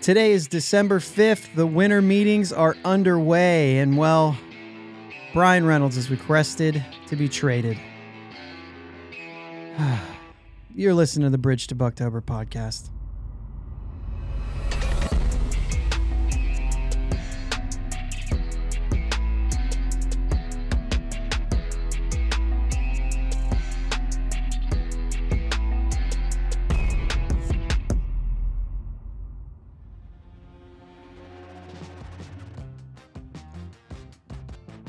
Today is December 5th. The winter meetings are underway, and well, Brian Reynolds is requested to be traded. You're listening to the Bridge to Bucktober podcast.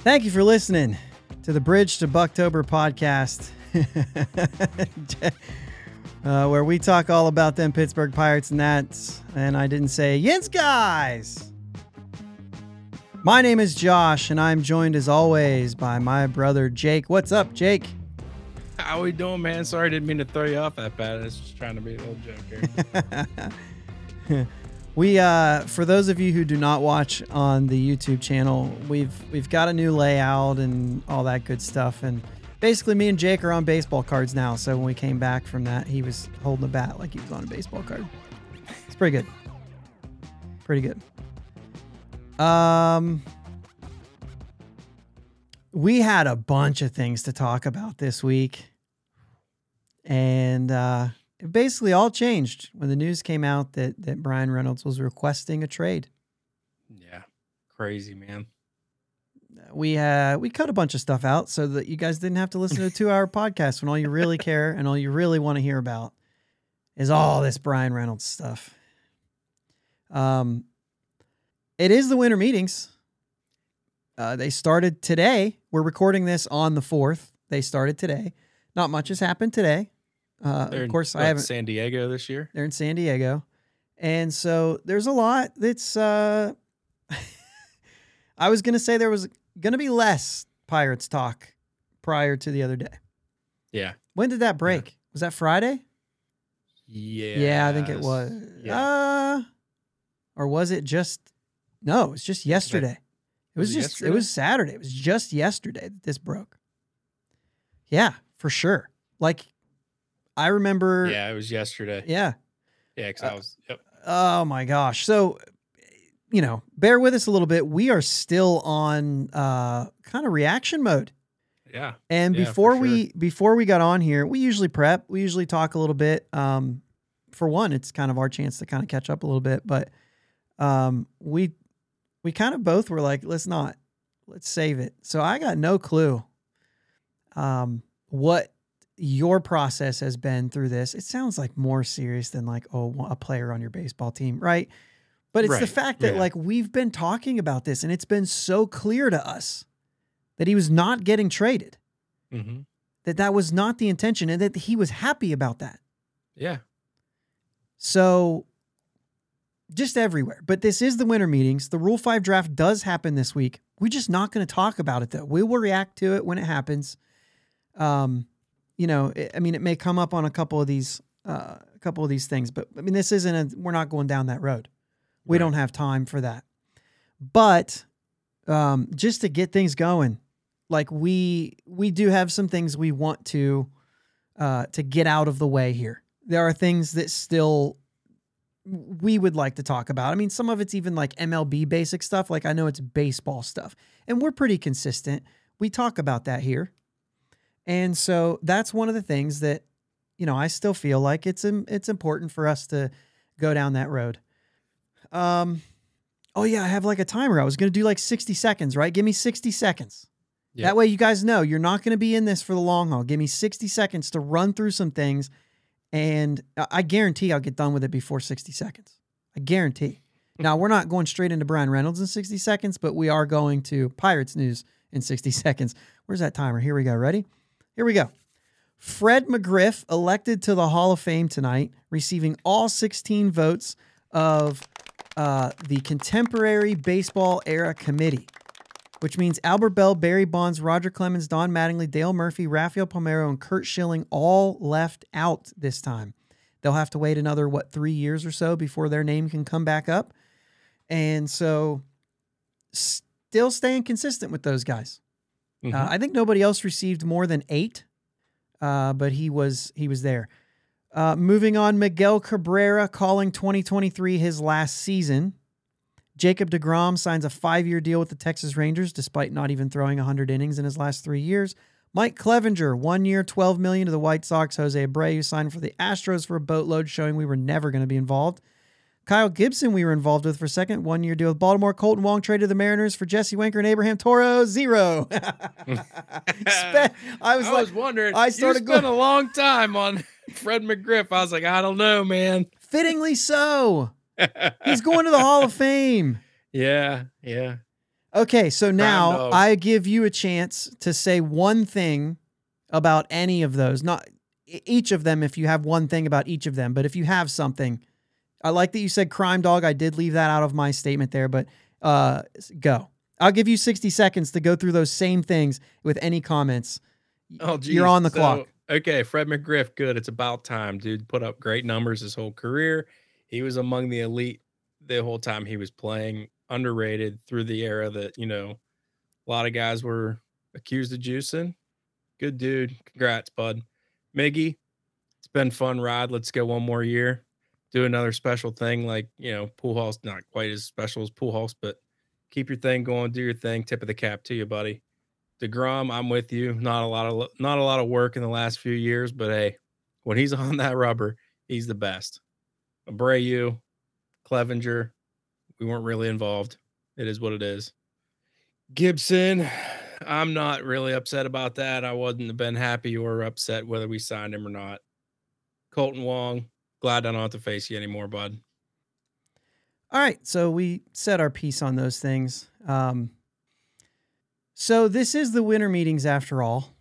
Thank you for listening to the Bridge to Bucktober podcast, where we talk all about them Pittsburgh Pirates and that, and I didn't say, yes, guys! My name is Josh, and I'm joined as always by my brother Jake. What's up, Jake? How we doing, man? Sorry, didn't mean to throw you off that bad. I was just trying to be a little joke here. We for those of you who do not watch on the YouTube channel, we've got a new layout and all that good stuff. And basically, me and Jake are on baseball cards now. So when we came back from that, he was holding a bat like he was on a baseball card. It's pretty good. Pretty good. We had a bunch of things to talk about this week, and it basically all changed when the news came out that Brian Reynolds was requesting a trade. Yeah. Crazy, man. We cut a bunch of stuff out so that you guys didn't have to listen to a 2-hour podcast when all you really care and all you really want to hear about is all this Brian Reynolds stuff. It is the winter meetings. They started today. We're recording this on the 4th. They started today. Not much has happened today. Of course, I haven't. San Diego this year. They're in San Diego, and so there's a lot that's. I was gonna say there was gonna be less Pirates talk prior to the other day. Yeah. When did that break? Yeah. Was that Friday? Yeah. Yeah, I think it was. Yeah. Or was it just? No, it was just yesterday. It was Saturday. It was just yesterday that this broke. Yeah, for sure. Like. I remember. Yeah, it was yesterday. Yeah. Yeah, because I was. Yep. Oh, my gosh. So, bear with us a little bit. We are still on kind of reaction mode. Yeah. And before we got on here, we usually prep. We usually talk a little bit. For one, it's kind of our chance to kind of catch up a little bit. But we kind of both were like, let's save it. So I got no clue what your process has been through this. It sounds like more serious than like, a player on your baseball team. Right. But it's the fact that we've been talking about this and it's been so clear to us that he was not getting traded, mm-hmm. that was not the intention and that he was happy about that. Yeah. So just everywhere, but this is the winter meetings. The Rule 5 draft does happen this week. We're just not going to talk about it though. We will react to it when it happens. It may come up on a couple of these things, but I mean, this isn't we're not going down that road. We don't have time for that. But just to get things going, like we do have some things we want to get out of the way here. There are things that still we would like to talk about. I mean, some of it's even like MLB basic stuff. Like I know it's baseball stuff, and we're pretty consistent. We talk about that here. And so that's one of the things that, I still feel like it's important for us to go down that road. I have like a timer. I was going to do like 60 seconds, right? Give me 60 seconds. Yep. That way you guys know you're not going to be in this for the long haul. Give me 60 seconds to run through some things, and I guarantee I'll get done with it before 60 seconds. I guarantee. Now, we're not going straight into Brian Reynolds in 60 seconds, but we are going to Pirates News in 60 seconds. Where's that timer? Here we go. Ready? Here we go. Fred McGriff elected to the Hall of Fame tonight, receiving all 16 votes of the Contemporary Baseball Era Committee, which means Albert Belle, Barry Bonds, Roger Clemens, Don Mattingly, Dale Murphy, Rafael Palmeiro, and Curt Schilling all left out this time. They'll have to wait another, 3 years or so before their name can come back up. And so still staying consistent with those guys. Mm-hmm. I think nobody else received more than 8, but he was there. Moving on, Miguel Cabrera calling 2023 his last season. Jacob deGrom signs a 5-year deal with the Texas Rangers, despite not even throwing 100 innings in his last 3 years. Mike Clevenger, 1 year, $12 million to the White Sox. Jose Abreu signed for the Astros for a boatload, showing we were never going to be involved. Kyle Gibson we were involved with for a second, 1 year deal with Baltimore. Colton Wong traded to the Mariners for Jesse Winker and Abraham Toro, zero. I was wondering, I started going a long time on Fred McGriff. I was like, I don't know, man. Fittingly so. He's going to the Hall of Fame. Yeah. Okay, so now I give you a chance to say one thing about any of those. Not each of them, if you have one thing about each of them, but if you have something. I like that you said crime dog. I did leave that out of my statement there, but go. I'll give you 60 seconds to go through those same things with any comments. Oh, geez. You're on the clock. Okay, Fred McGriff, good. It's about time, dude. Put up great numbers his whole career. He was among the elite the whole time he was playing, underrated through the era that, you know, a lot of guys were accused of juicing. Good dude. Congrats, bud. Miggy, it's been a fun ride. Let's go one more year. Do another special thing like, you know, Pujols, not quite as special as Pujols, but keep your thing going, do your thing. Tip of the cap to you, buddy. DeGrom, I'm with you. Not a lot of work in the last few years, but hey, when he's on that rubber, he's the best. Abreu, Clevenger, we weren't really involved. It is what it is. Gibson, I'm not really upset about that. I wouldn't have been happy or upset whether we signed him or not. Colton Wong, glad I don't have to face you anymore, bud. All right, so we said our piece on those things. So this is the winter meetings after all.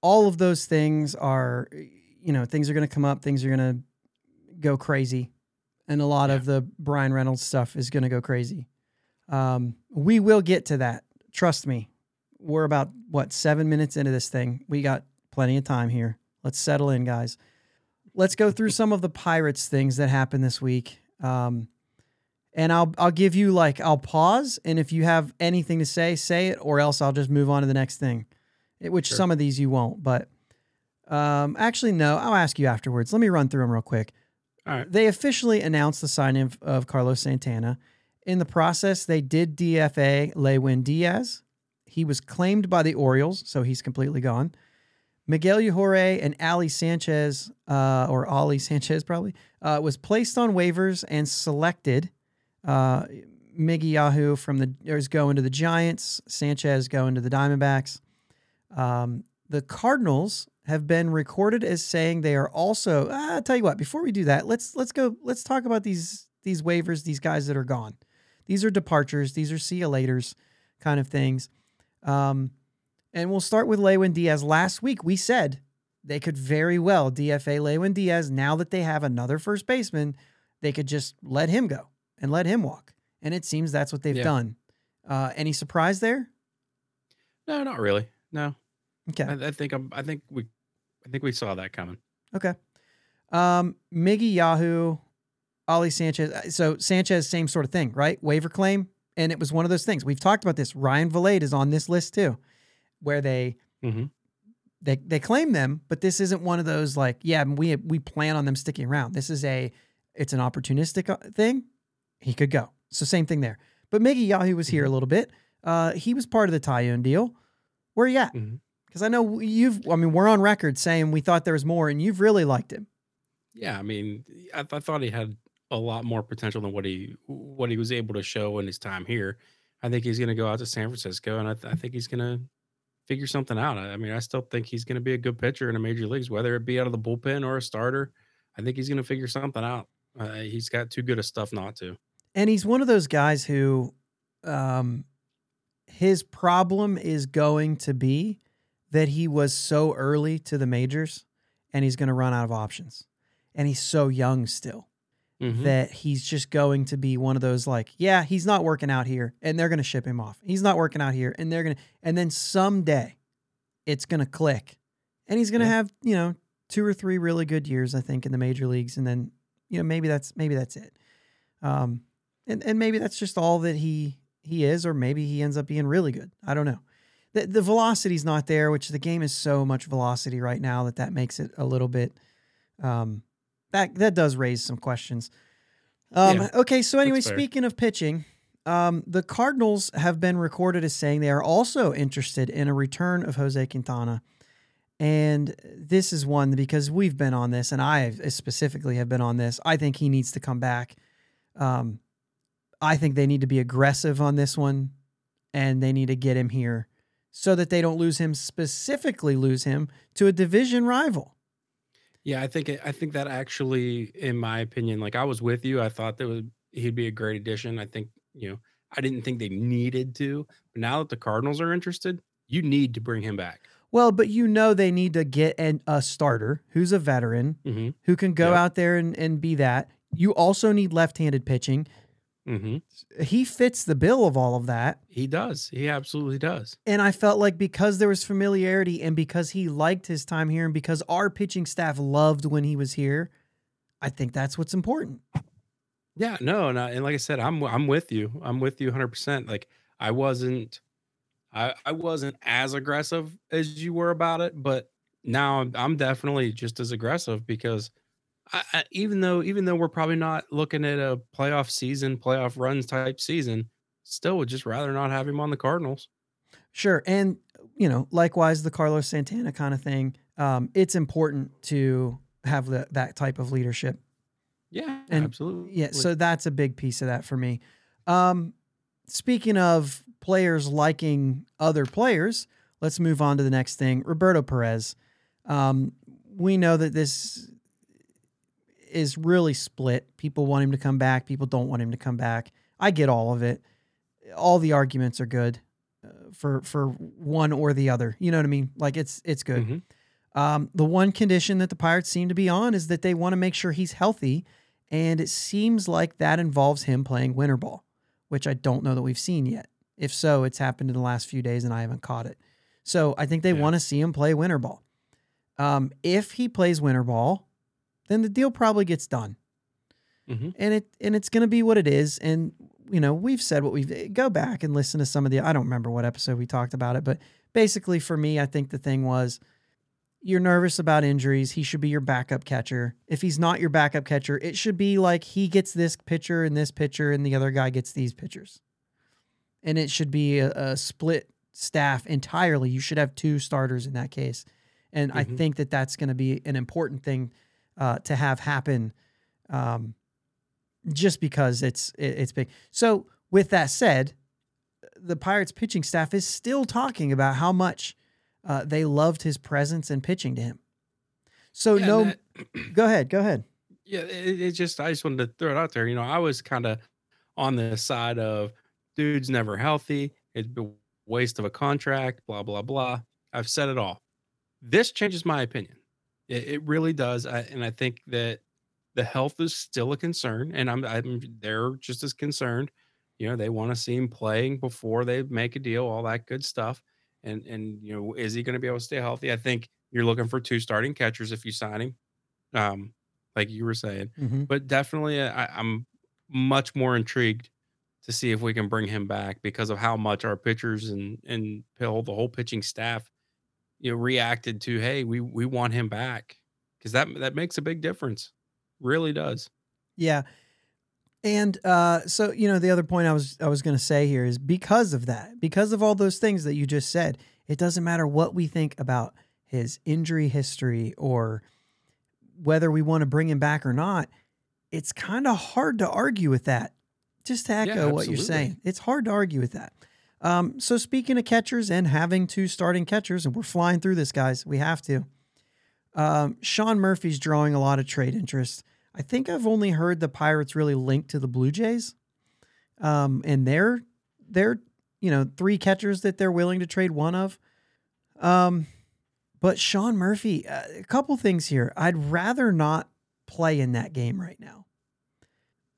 All of those things are, you know, things are going to come up. Things are going to go crazy. And a lot of the Brian Reynolds stuff is going to go crazy. We will get to that. Trust me. We're about, 7 minutes into this thing. We got plenty of time here. Let's settle in, guys. Let's go through some of the Pirates things that happened this week. And I'll give you I'll pause. And if you have anything to say, say it, or else I'll just move on to the next thing, which sure. Some of these you won't, but actually, no, I'll ask you afterwards. Let me run through them real quick. All right. They officially announced the signing of Carlos Santana. In the process, they did DFA Lewin Diaz. He was claimed by the Orioles, so he's completely gone. Miguel Yajure and Ali Sanchez, or Ali Sanchez probably, was placed on waivers and selected. Miggy Yahoo is going to the Giants. Sanchez going to the Diamondbacks. The Cardinals have been recorded as saying they are also. I'll tell you what. Before we do that, let's talk about these waivers. These guys that are gone. These are departures. These are see you laters kind of things. And we'll start with Lewin Diaz. Last week, we said they could very well DFA Lewin Diaz. Now that they have another first baseman, they could just let him go and let him walk. And it seems that's what they've done. Any surprise there? No, not really. No. Okay. I think we saw that coming. Okay. Miggy Yahoo, Ali Sanchez. So Sanchez, same sort of thing, right? Waiver claim. And it was one of those things. We've talked about this. Ryan Valade is on this list too, where they claim them, but this isn't one of those we plan on them sticking around. This is it's an opportunistic thing. He could go. So same thing there. But Miggy Yahoo was here a little bit. He was part of the Tyone deal. Where are you at? Because I know we're on record saying we thought there was more, and you've really liked him. Yeah, I mean, I thought he had a lot more potential than what he was able to show in his time here. I think he's going to go out to San Francisco, and I think he's going to figure something out. I mean, I still think he's going to be a good pitcher in the major leagues, whether it be out of the bullpen or a starter. I think he's going to figure something out. He's got too good of stuff not to. And he's one of those guys who his problem is going to be that he was so early to the majors and he's going to run out of options. And he's so young still that he's just going to be one of those he's not working out here and they're going to ship him off. He's not working out here and they're going to, and then someday it's going to click and he's going to have, you know, 2 or 3 really good years, I think, in the major leagues. And then, you know, maybe that's it. And maybe that's just all that he is, or maybe he ends up being really good. I don't know. The velocity's not there, which the game is so much velocity right now that makes it a little bit, that does raise some questions. Okay, so anyway, speaking of pitching, the Cardinals have been recorded as saying they are also interested in a return of Jose Quintana. And this is one because we've been on this, and I specifically have been on this. I think he needs to come back. I think they need to be aggressive on this one, and they need to get him here so that they don't lose him, specifically lose him to a division rival. Yeah, I think that actually, in my opinion, like I was with you. I thought that he'd be a great addition. I think, I didn't think they needed to, but now that the Cardinals are interested, you need to bring him back. Well, but they need to get a starter who's a veteran, mm-hmm. who can go out there and be that. You also need left-handed pitching. Mm-hmm. He fits the bill of all of that. He does. He absolutely does. And I felt like because there was familiarity and because he liked his time here and because our pitching staff loved when he was here, I think that's what's important. Yeah, no, and like I said, I'm with you. I'm with you 100%. Like I wasn't as aggressive as you were about it, but now I'm definitely just as aggressive because I even though we're probably not looking at a playoff runs type season, still would just rather not have him on the Cardinals. Sure. And, likewise, the Carlos Santana kind of thing. It's important to have that type of leadership. Yeah, and, absolutely. Yeah. So that's a big piece of that for me. Speaking of players liking other players, let's move on to the next thing. Roberto Perez. We know that this is really split. People want him to come back. People don't want him to come back. I get all of it. All the arguments are good for one or the other. You know what I mean? Like it's good. Mm-hmm. The one condition that the Pirates seem to be on is that they want to make sure he's healthy. And it seems like that involves him playing winter ball, which I don't know that we've seen yet. If so, it's happened in the last few days and I haven't caught it. So I think they want to see him play winter ball. If he plays winter ball, then the deal probably gets done. Mm-hmm. And it's going to be what it is. And, we've said what we've... Go back and listen to some of the... I don't remember what episode we talked about it, but basically for me, I think the thing was you're nervous about injuries. He should be your backup catcher. If he's not your backup catcher, it should be like he gets this pitcher and the other guy gets these pitchers. And it should be a split staff entirely. You should have two starters in that case. And mm-hmm. I think that that's going to be an important thing to have happen just because it's big. So with that said, the Pirates pitching staff is still talking about how much they loved his presence and pitching to him. So go ahead. Yeah, I just wanted to throw it out there. I was kind of on the side of, dude's never healthy. It's a waste of a contract, blah, blah, blah. I've said it all. This changes my opinion. It really does. I think that the health is still a concern, and they're just as concerned. They want to see him playing before they make a deal, all that good stuff. And is he going to be able to stay healthy? I think you're looking for two starting catchers if you sign him, like you were saying. Mm-hmm. But definitely I'm much more intrigued to see if we can bring him back because of how much our pitchers and the whole pitching staff, reacted to, hey, we want him back. Because that makes a big difference. Really does. Yeah. And so, the other point I was going to say here is because of that, because of all those things that you just said, it doesn't matter what we think about his injury history or whether we want to bring him back or not. It's kind of hard to argue with that. Just to echo what you're saying. It's hard to argue with that. So speaking of catchers and having two starting catchers, and we're flying through this, guys. We have to. Sean Murphy's drawing a lot of trade interest. I think I've only heard the Pirates really linked to the Blue Jays. And they're three catchers that they're willing to trade one of. But Sean Murphy, a couple things here. I'd rather not play in that game right now.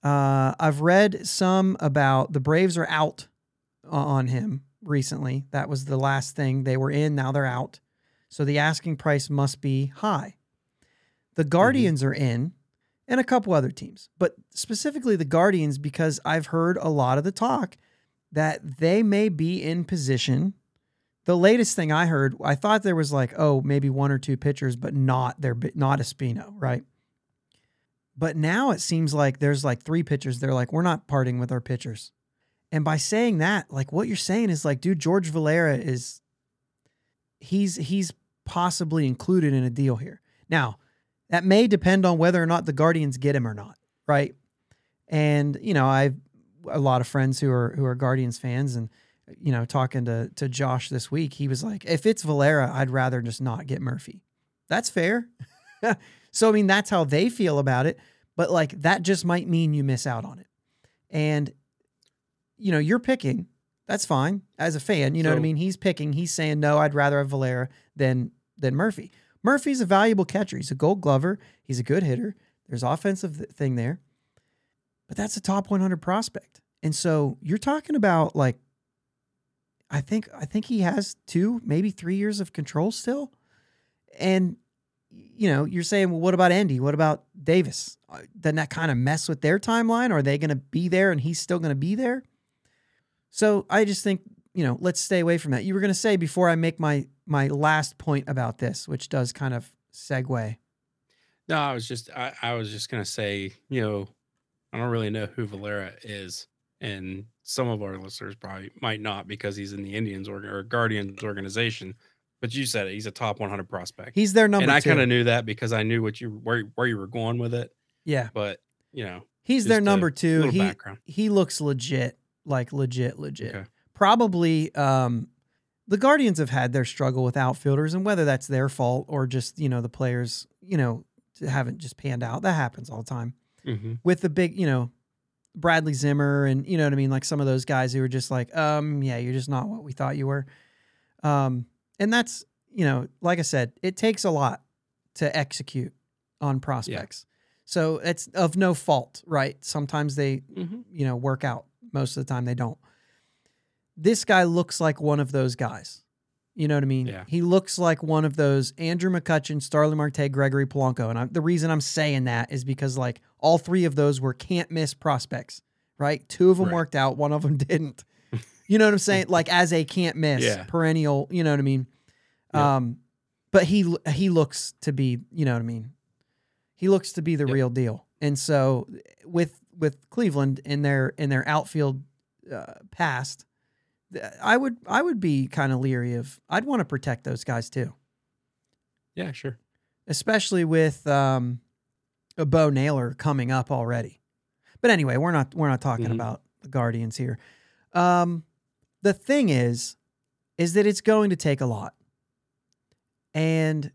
I've read some about the Braves are out on him recently. That was the last thing they were in. Now they're out. So the asking price must be high. The Guardians mm-hmm. are in and a couple other teams, but specifically the Guardians, because I've heard a lot of the talk that they may be in position. The latest thing I heard, I thought there was maybe one or two pitchers, but not Espino, right? But now it seems like there's like three pitchers. They're like, we're not parting with our pitchers. And by saying that, like what you're saying is like, dude, George Valera is, he's possibly included in a deal here. Now, that may depend on whether or not the Guardians get him or not, right? And, you know, I've a lot of friends who are Guardians fans, and, you know, talking to Josh this week, he was like, if it's Valera, I'd rather just not get Murphy. That's fair. So, I mean, that's how they feel about it. But, like, that just might mean you miss out on it. And, you know, you're picking. That's fine. As a fan, you know what I mean? He's picking. He's saying, no, I'd rather have Valera than Murphy. Murphy's a valuable catcher. He's a Gold Glover. He's a good hitter. There's offensive thing there. But that's a top 100 prospect. And so you're talking about, like, I think he has 2, maybe 3 years of control still. And, you know, you're saying, well, what about Andy? What about Davis? Doesn't that kind of mess with their timeline? Are they going to be there and he's still going to be there? So I just think, you know, let's stay away from that. You were going to say before I make my last point about this, which does kind of segue. No, I was just going to say, you know, I don't really know who Valera is. And some of our listeners probably might not, because he's in the Indians or Guardians organization. But you said it. He's a top 100 prospect. He's their number 2. And I kind of knew that because I knew what where you were going with it. Yeah. But, you know. He's their number 2. He looks legit. Like legit. Okay. Probably the Guardians have had their struggle with outfielders, and whether that's their fault or just, you know, the players, you know, haven't just panned out. That happens all the time. Mm-hmm. With the big, you know, Bradley Zimmer and, you know what I mean, like some of those guys who were just like, yeah, you're just not what we thought you were. And that's, you know, like I said, it takes a lot to execute on prospects. Yeah. So it's of no fault, right? Sometimes they, you know, work out. Most of the time they don't. This guy looks like one of those guys. You know what I mean? Yeah. He looks like one of those Andrew McCutchen, Starlin Marte, Gregory Polanco. And the reason I'm saying that is because, like, all three of those were can't miss prospects, right? 2 of them worked out. 1 of them didn't. You know what I'm saying? Like, as a can't miss perennial, you know what I mean? Yeah. But he looks to be, you know what I mean? He looks to be the real deal. And so with Cleveland in their outfield past, I would be kind of leery of. I'd want to protect those guys too. Yeah, sure. Especially with a Bo Naylor coming up already. But anyway, we're not talking about the Guardians here. The thing is that it's going to take a lot. And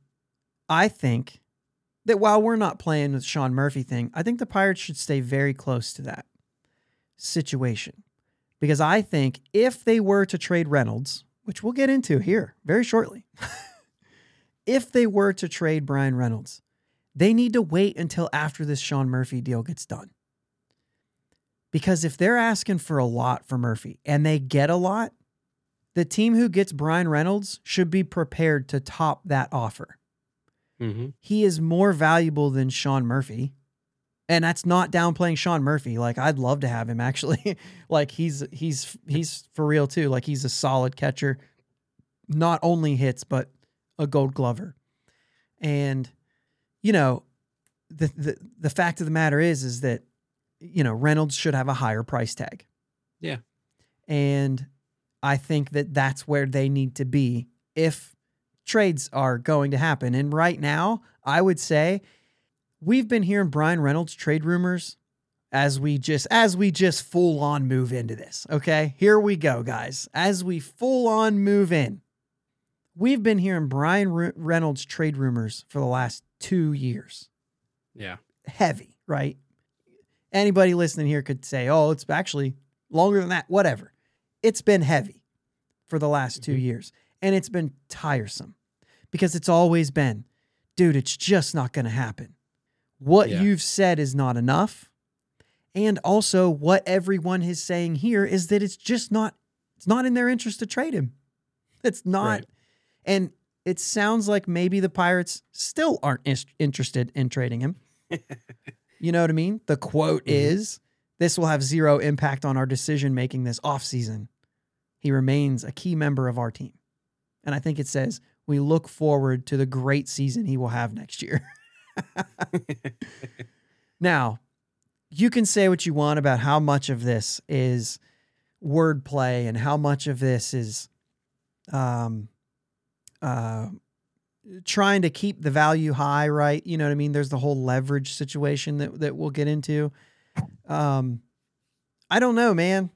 I think that while we're not playing with Sean Murphy thing, I think the Pirates should stay very close to that situation. Because I think if they were to trade Reynolds, which we'll get into here very shortly, if they were to trade Brian Reynolds, they need to wait until after this Sean Murphy deal gets done. Because if they're asking for a lot for Murphy and they get a lot, the team who gets Brian Reynolds should be prepared to top that offer. Mm-hmm. He is more valuable than Sean Murphy. And that's not downplaying Sean Murphy. Like, I'd love to have him, actually. Like, he's for real, too. Like, he's a solid catcher. Not only hits, but a Gold Glover. And, you know, the fact of the matter is that, you know, Reynolds should have a higher price tag. Yeah. And I think that that's where they need to be if trades are going to happen. And right now, I would say we've been hearing Brian Reynolds trade rumors as we just full on move into this. Okay, here we go, guys. As we full on move in, we've been hearing Brian Reynolds trade rumors for the last 2 years. Yeah. Heavy, right? Anybody listening here could say, oh, it's actually longer than that, whatever. It's been heavy for the last 2 years, and it's been tiresome because it's always been, dude, it's just not going to happen. What you've said is not enough, and also what everyone is saying here is that it's not in their interest to trade him. It's not, and it sounds like maybe the Pirates still aren't interested in trading him. You know what I mean? The quote is, this will have zero impact on our decision-making this offseason. He remains a key member of our team. And I think it says, we look forward to the great season he will have next year. Now, you can say what you want about how much of this is wordplay and how much of this is trying to keep the value high, right? You know what I mean? There's the whole leverage situation that we'll get into. I don't know, man.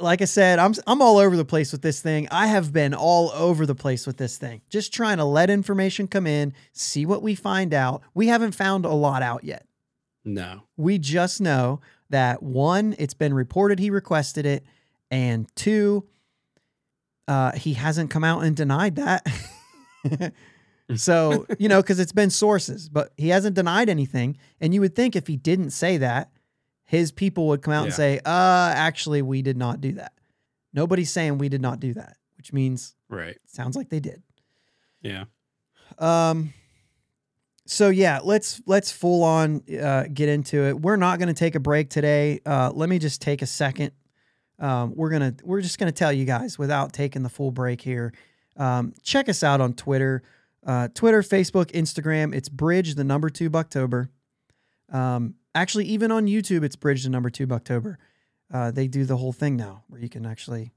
Like I said, I'm all over the place with this thing. I have been all over the place with this thing. Just trying to let information come in, see what we find out. We haven't found a lot out yet. No. We just know that, one, it's been reported he requested it, and two, he hasn't come out and denied that. So, you know, because it's been sources, but he hasn't denied anything. And you would think if he didn't say that, his people would come out and say, actually, we did not do that. Nobody's saying we did not do that, which means it sounds like they did. Yeah. So, yeah, let's full on get into it. We're not going to take a break today. Let me just take a second. We're just going to tell you guys without taking the full break here. Check us out on Twitter, Facebook, Instagram. It's Bridge2Bucktober. Actually, even on YouTube, it's Bridge2Bucktober. They do the whole thing now where you can actually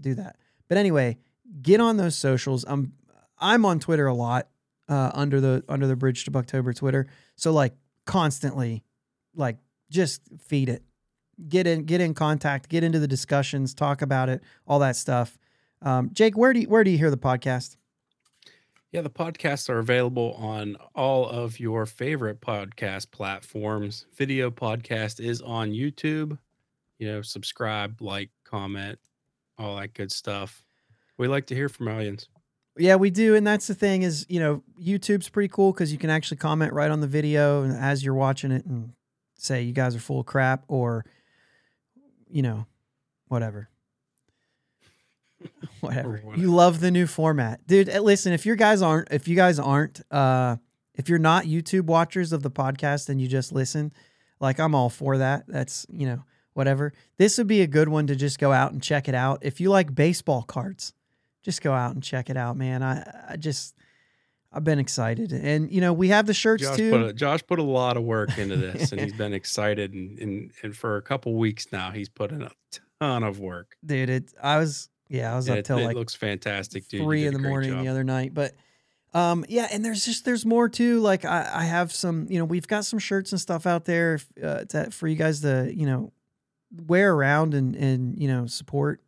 do that. But anyway, get on those socials. I'm on Twitter a lot under the Bridge2Bucktober Twitter. So like constantly, like just feed it. Get in contact, get into the discussions, talk about it, all that stuff. Jake, where do you hear the podcast? Yeah, the podcasts are available on all of your favorite podcast platforms. Video podcast is on YouTube. You know, subscribe, like, comment, all that good stuff. We like to hear from audience. Yeah, we do. And that's the thing is, you know, YouTube's pretty cool because you can actually comment right on the video as you're watching it and say you guys are full of crap or, you know, whatever. Whatever. You love the new format. Dude, listen, if you're not YouTube watchers of the podcast and you just listen, like I'm all for that. That's, you know, whatever. This would be a good one to just go out and check it out. If you like baseball cards, just go out and check it out, man. I've been excited. And, you know, we have the shirts too. Josh put a lot of work into this and he's been excited. And for a couple weeks now, he's put in a ton of work. Dude, I was up till like it looks fantastic, dude. 3 in the morning the other night. But yeah, and there's more too. Like I have some, you know, we've got some shirts and stuff out there for you guys to, you know, wear around and you know, support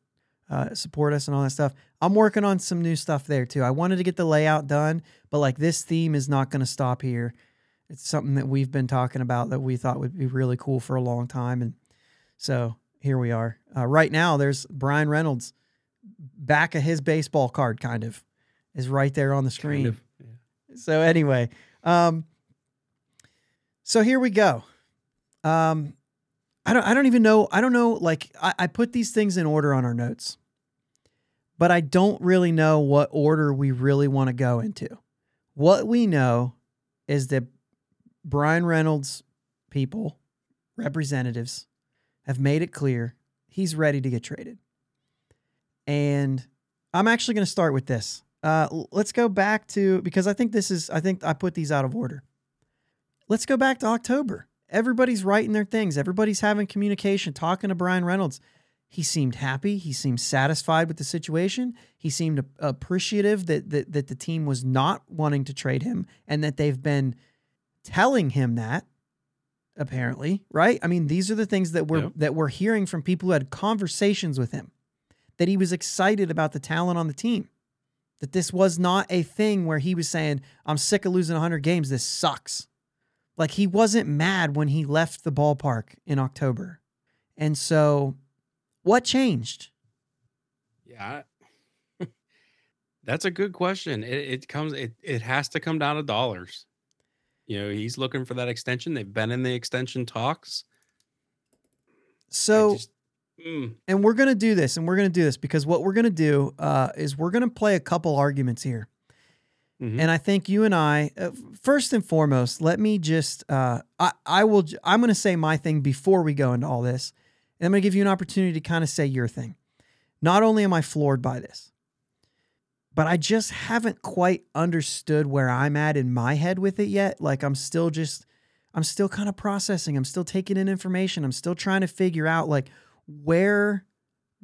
us and all that stuff. I'm working on some new stuff there too. I wanted to get the layout done, but like this theme is not going to stop here. It's something that we've been talking about that we thought would be really cool for a long time, and so here we are. Right now, there's Brian Reynolds. Back of his baseball card kind of is right there on the screen. Kind of, yeah. So anyway, so here we go. I don't know. Like I put these things in order on our notes, but I don't really know what order we really want to go into. What we know is that Brian Reynolds people, representatives, have made it clear he's ready to get traded. And I'm actually going to start with this. Let's go back to, because I think I put these out of order. Let's go back to October. Everybody's writing their things. Everybody's having communication, talking to Brian Reynolds. He seemed happy. He seemed satisfied with the situation. He seemed appreciative that the team was not wanting to trade him and that they've been telling him that, apparently, right? I mean, these are the things that we're hearing from people who had conversations with him. That he was excited about the talent on the team, that this was not a thing where he was saying, I'm sick of losing 100 games. This sucks. Like he wasn't mad when he left the ballpark in October. And so what changed? Yeah, that's a good question. It has to come down to dollars. You know, he's looking for that extension. They've been in the extension talks. So and we're going to do this because what we're going to do is we're going to play a couple arguments here. Mm-hmm. And I think you and I, first and foremost, let me just, I'm going to say my thing before we go into all this. And I'm going to give you an opportunity to kind of say your thing. Not only am I floored by this, But I just haven't quite understood where I'm at in my head with it yet. Like, I'm still kind of processing. I'm still taking in information. I'm still trying to figure out, like, where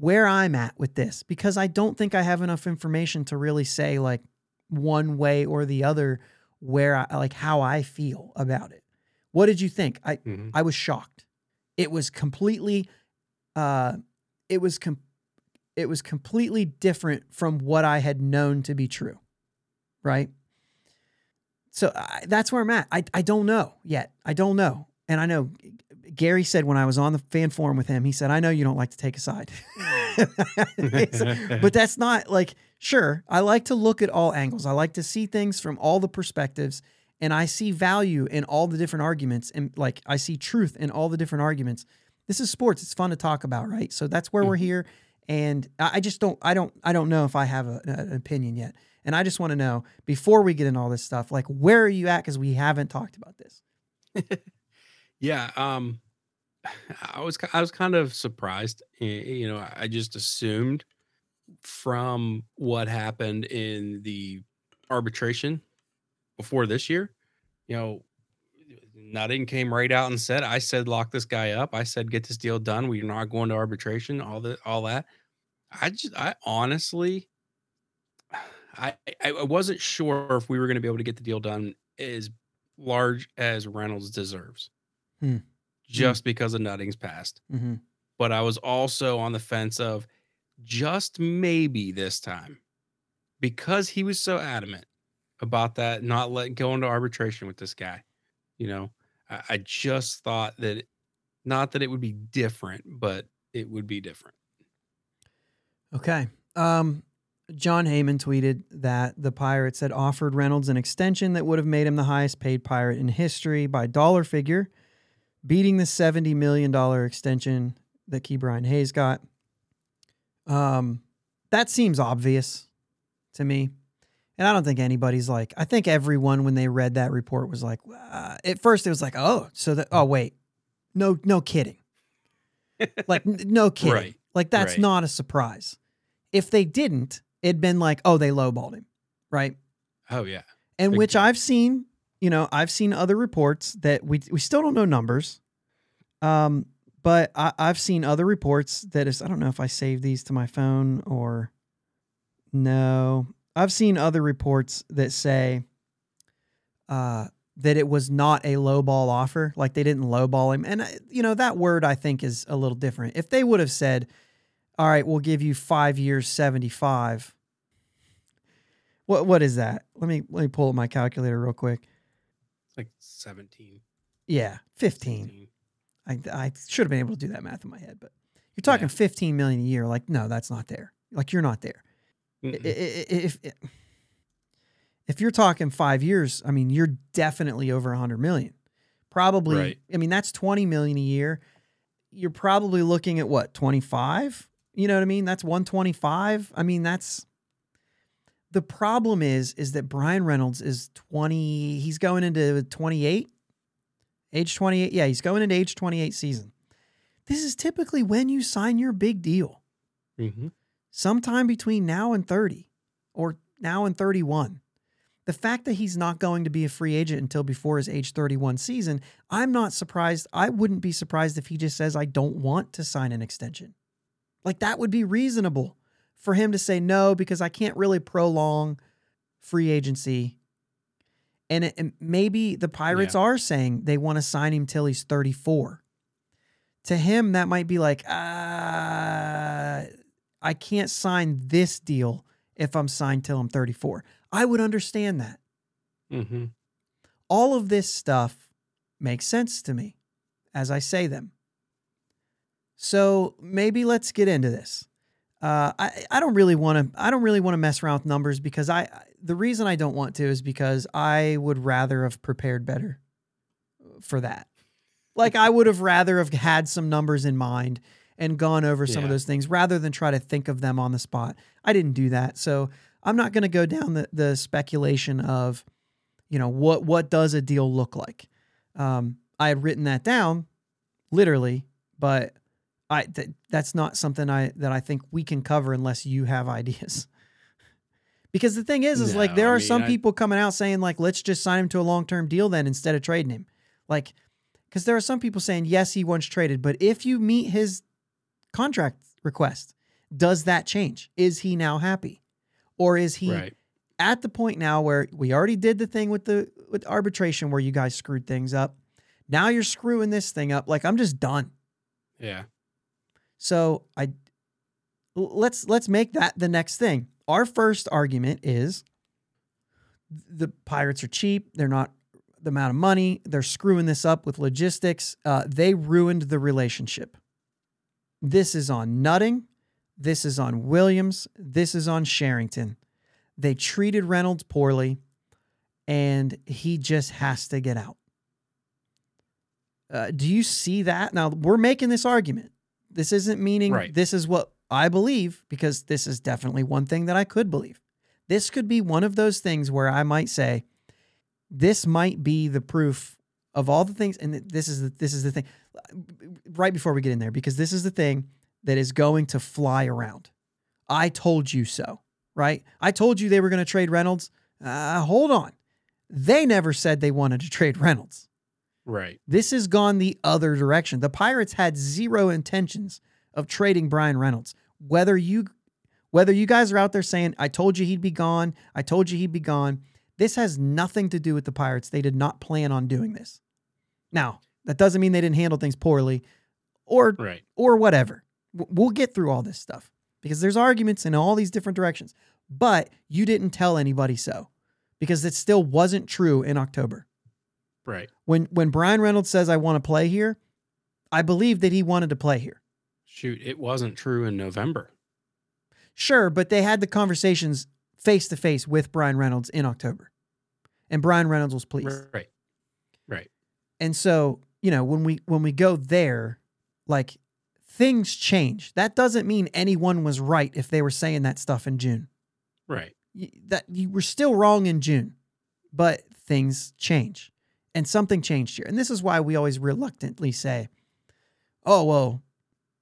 I'm at with this. Because I don't think I have enough information to really say, like, one way or the other where I, like, how I feel about it. What did you think? I was shocked. It was completely, it was completely different from what I had known to be true, right? So that's where I'm at. I don't know yet. I don't know. And I know Gary said when I was on the fan forum with him, he said, I know you don't like to take a side. But that's not like, sure, I like to look at all angles. I like to see things from all the perspectives, and I see value in all the different arguments, and like I see truth in all the different arguments. This is sports. It's fun to talk about, right? So that's where we're here. And I just don't know if I have an opinion yet. And I just want to know, before we get into all this stuff, like, where are you at? Because we haven't talked about this. Yeah. I was kind of surprised. You know, I just assumed from what happened in the arbitration before this year, you know, Nutting came right out and said, I said, lock this guy up. I said, get this deal done. We're not going to arbitration, all that. I honestly wasn't sure if we were going to be able to get the deal done as large as Reynolds deserves, just because of Nutting's past. Mm-hmm. But I was also on the fence of just maybe this time, because he was so adamant about that, not letting go into arbitration with this guy. You know, I just thought that, not that it would be different, but it would be different. Okay. John Heyman tweeted that the Pirates had offered Reynolds an extension that would have made him the highest paid Pirate in history by dollar figure, beating the $70 million extension that Key Brian Hayes got. That seems obvious to me. And I don't think anybody's like, I think everyone when they read that report was like, at first it was like, no kidding. Like, no kidding. Right. Like, that's right. Not a surprise. If they didn't, it'd been like, oh, they lowballed him. Right. Oh yeah. And which I've seen, you know, I've seen other reports that we still don't know numbers. But I've seen other reports that is, I don't know if I saved these to my phone or no. I've seen other reports that say that it was not a lowball offer, like they didn't lowball him. And, you know, that word I think is a little different. If they would have said, all right, we'll give you 5 years, 75. What is that? Let me pull up my calculator real quick. It's like 17. Yeah, 15. I should have been able to do that math in my head, but you're talking $15 million a year. Like, no, that's not there. Like, you're not there. If you're talking 5 years, I mean, you're definitely over 100 million, probably. Right. I mean, that's 20 million a year. You're probably looking at what? 25, you know what I mean? That's 125. I mean, that's the problem is that Brian Reynolds is 20. He's going into age 28. Yeah. He's going into age 28 season. This is typically when you sign your big deal. Mm-hmm. Sometime between now and 30 or now and 31. The fact that he's not going to be a free agent until before his age 31 season, I'm not surprised. I wouldn't be surprised if he just says, I don't want to sign an extension. Like, that would be reasonable for him to say no, because I can't really prolong free agency. And maybe the Pirates are saying they want to sign him till he's 34. To him, that might be like, I can't sign this deal if I'm signed till I'm 34. I would understand that. Mm-hmm. All of this stuff makes sense to me as I say them. So maybe let's get into this. I don't really want to mess around with numbers, because the reason I don't want to is because I would rather have prepared better for that. Like, I would have rather have had some numbers in mind and gone over some of those things rather than try to think of them on the spot. I didn't do that. So I'm not going to go down the speculation of, you know, what does a deal look like? I had written that down literally, but that's not something that I think we can cover unless you have ideas. Because the thing is like there are some people coming out saying like, let's just sign him to a long-term deal then instead of trading him. Like, because there are some people saying, yes, he once traded, but if you meet his contract request, does that change? Is he now happy? Or is he at the point now where we already did the thing with the arbitration where you guys screwed things up. Now you're screwing this thing up. Like, I'm just done. Yeah. So let's make that the next thing. Our first argument is the Pirates are cheap. They're not the amount of money. They're screwing this up with logistics. They ruined the relationship. This is on Nutting. This is on Williams. This is on Sherrington. They treated Reynolds poorly, and he just has to get out. Do you see that? Now, we're making this argument. This isn't meaning this is what I believe, because this is definitely one thing that I could believe. This could be one of those things where I might say, this might be the proof of all the things. And this is the thing right before we get in there, because this is the thing that is going to fly around. I told you so, right? I told you they were going to trade Reynolds. Hold on. They never said they wanted to trade Reynolds. Right. This has gone the other direction. The Pirates had zero intentions of trading Brian Reynolds. Whether you guys are out there saying, I told you he'd be gone. I told you he'd be gone. This has nothing to do with the Pirates. They did not plan on doing this. Now, that doesn't mean they didn't handle things poorly or whatever. We'll get through all this stuff because there's arguments in all these different directions, but you didn't tell anybody so because it still wasn't true in October. Right. When Brian Reynolds says, I want to play here, I believe that he wanted to play here. Shoot, it wasn't true in November. Sure, but they had the conversations face-to-face with Brian Reynolds in October. And Brian Reynolds was pleased. Right. And so, you know, when we go there, like, things change. That doesn't mean anyone was right if they were saying that stuff in June. Right. You were still wrong in June, but things change. And something changed here. And this is why we always reluctantly say, oh, well,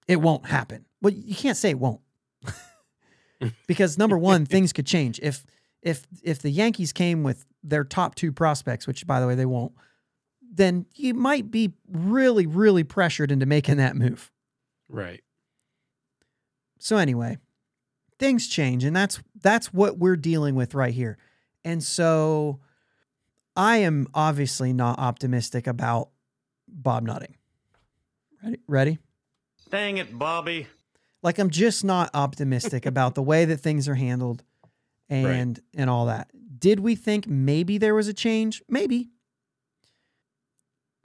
it won't happen. Well, you can't say it won't. Because number one, things could change. If the Yankees came with their top two prospects, which, by the way, they won't, then you might be really, really pressured into making that move. Right. So anyway, things change. And that's what we're dealing with right here. And so I am obviously not optimistic about Bob Nutting. Ready? Dang it, Bobby. Like, I'm just not optimistic about the way that things are handled and all that. Did we think maybe there was a change? Maybe.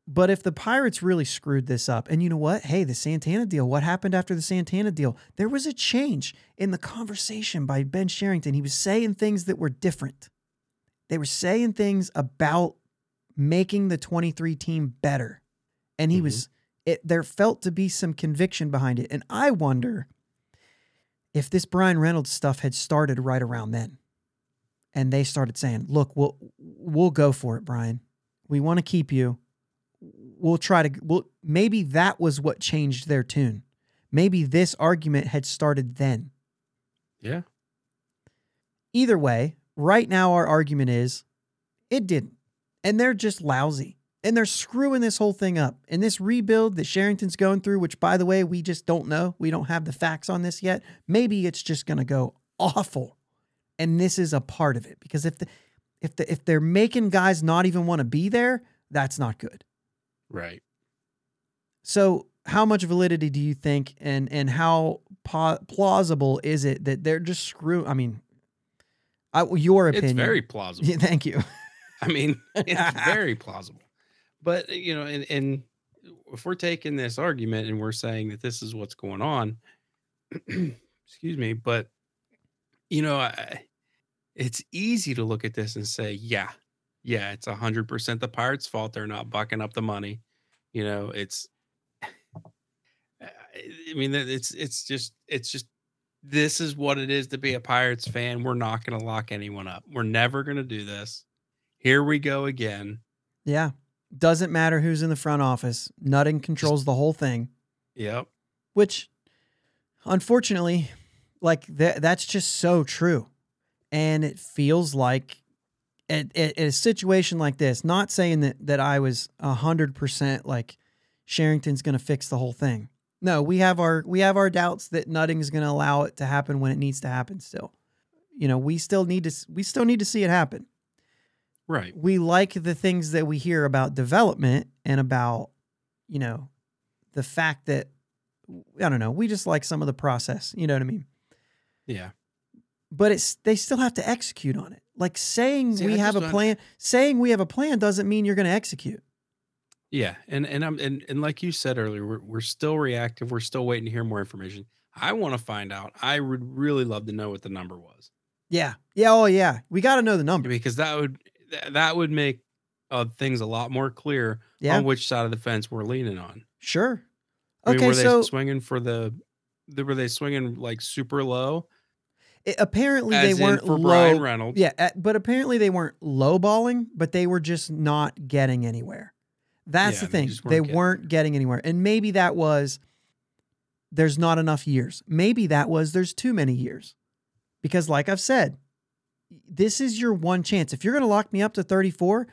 But if the Pirates really screwed this up, and you know what? Hey, the Santana deal, what happened after the Santana deal? There was a change in the conversation by Ben Sherrington. He was saying things that were different. They were saying things about making the 23 team better. And he there felt to be some conviction behind it. And I wonder if this Brian Reynolds stuff had started right around then. And they started saying, look, we'll go for it, Brian. We want to keep you. Maybe that was what changed their tune. Maybe this argument had started then. Yeah. Either way, right now, our argument is it didn't. And they're just lousy. And they're screwing this whole thing up. And this rebuild that Sherrington's going through, which, by the way, we just don't know. We don't have the facts on this yet. Maybe it's just going to go awful. And this is a part of it. Because if they're making guys not even want to be there, that's not good. Right. So how much validity do you think and how plausible is it that they're just your opinion. It's very plausible. Yeah, thank you. I mean, it's very plausible. But, you know, and if we're taking this argument and we're saying that this is what's going on, excuse me, but, you know, it's easy to look at this and say, yeah, it's 100% the Pirates' fault. They're not bucking up the money. You know, it's just this is what it is to be a Pirates fan. We're not going to lock anyone up. We're never going to do this. Here we go again. Yeah. Doesn't matter who's in the front office. Nutting controls the whole thing. Yep. Which, unfortunately, like that's just so true. And it feels like a situation like this, not saying that I was 100% like Sherrington's going to fix the whole thing. No, we have our doubts that Nutting's going to allow it to happen when it needs to happen still. You know, we still need to see it happen. Right. We like the things that we hear about development and about, you know, the fact that, I don't know, we just like some of the process. You know what I mean? Yeah. But they still have to execute on it. Like saying we have a plan doesn't mean you're going to execute. Yeah. And like you said earlier, we're still reactive. We're still waiting to hear more information. I want to find out. I would really love to know what the number was. Yeah. Yeah. Oh yeah. We got to know the number, because that would make things a lot more clear on which side of the fence we're leaning on. Sure. I mean, okay. Were they swinging for were they swinging like super low? Apparently they weren't low. Brian Reynolds. Yeah. But apparently they weren't low balling, but they were just not getting anywhere. That's the thing. They weren't getting anywhere. And maybe that was, there's not enough years. Maybe that was, there's too many years. Because like I've said, this is your one chance. If you're going to lock me up to 34,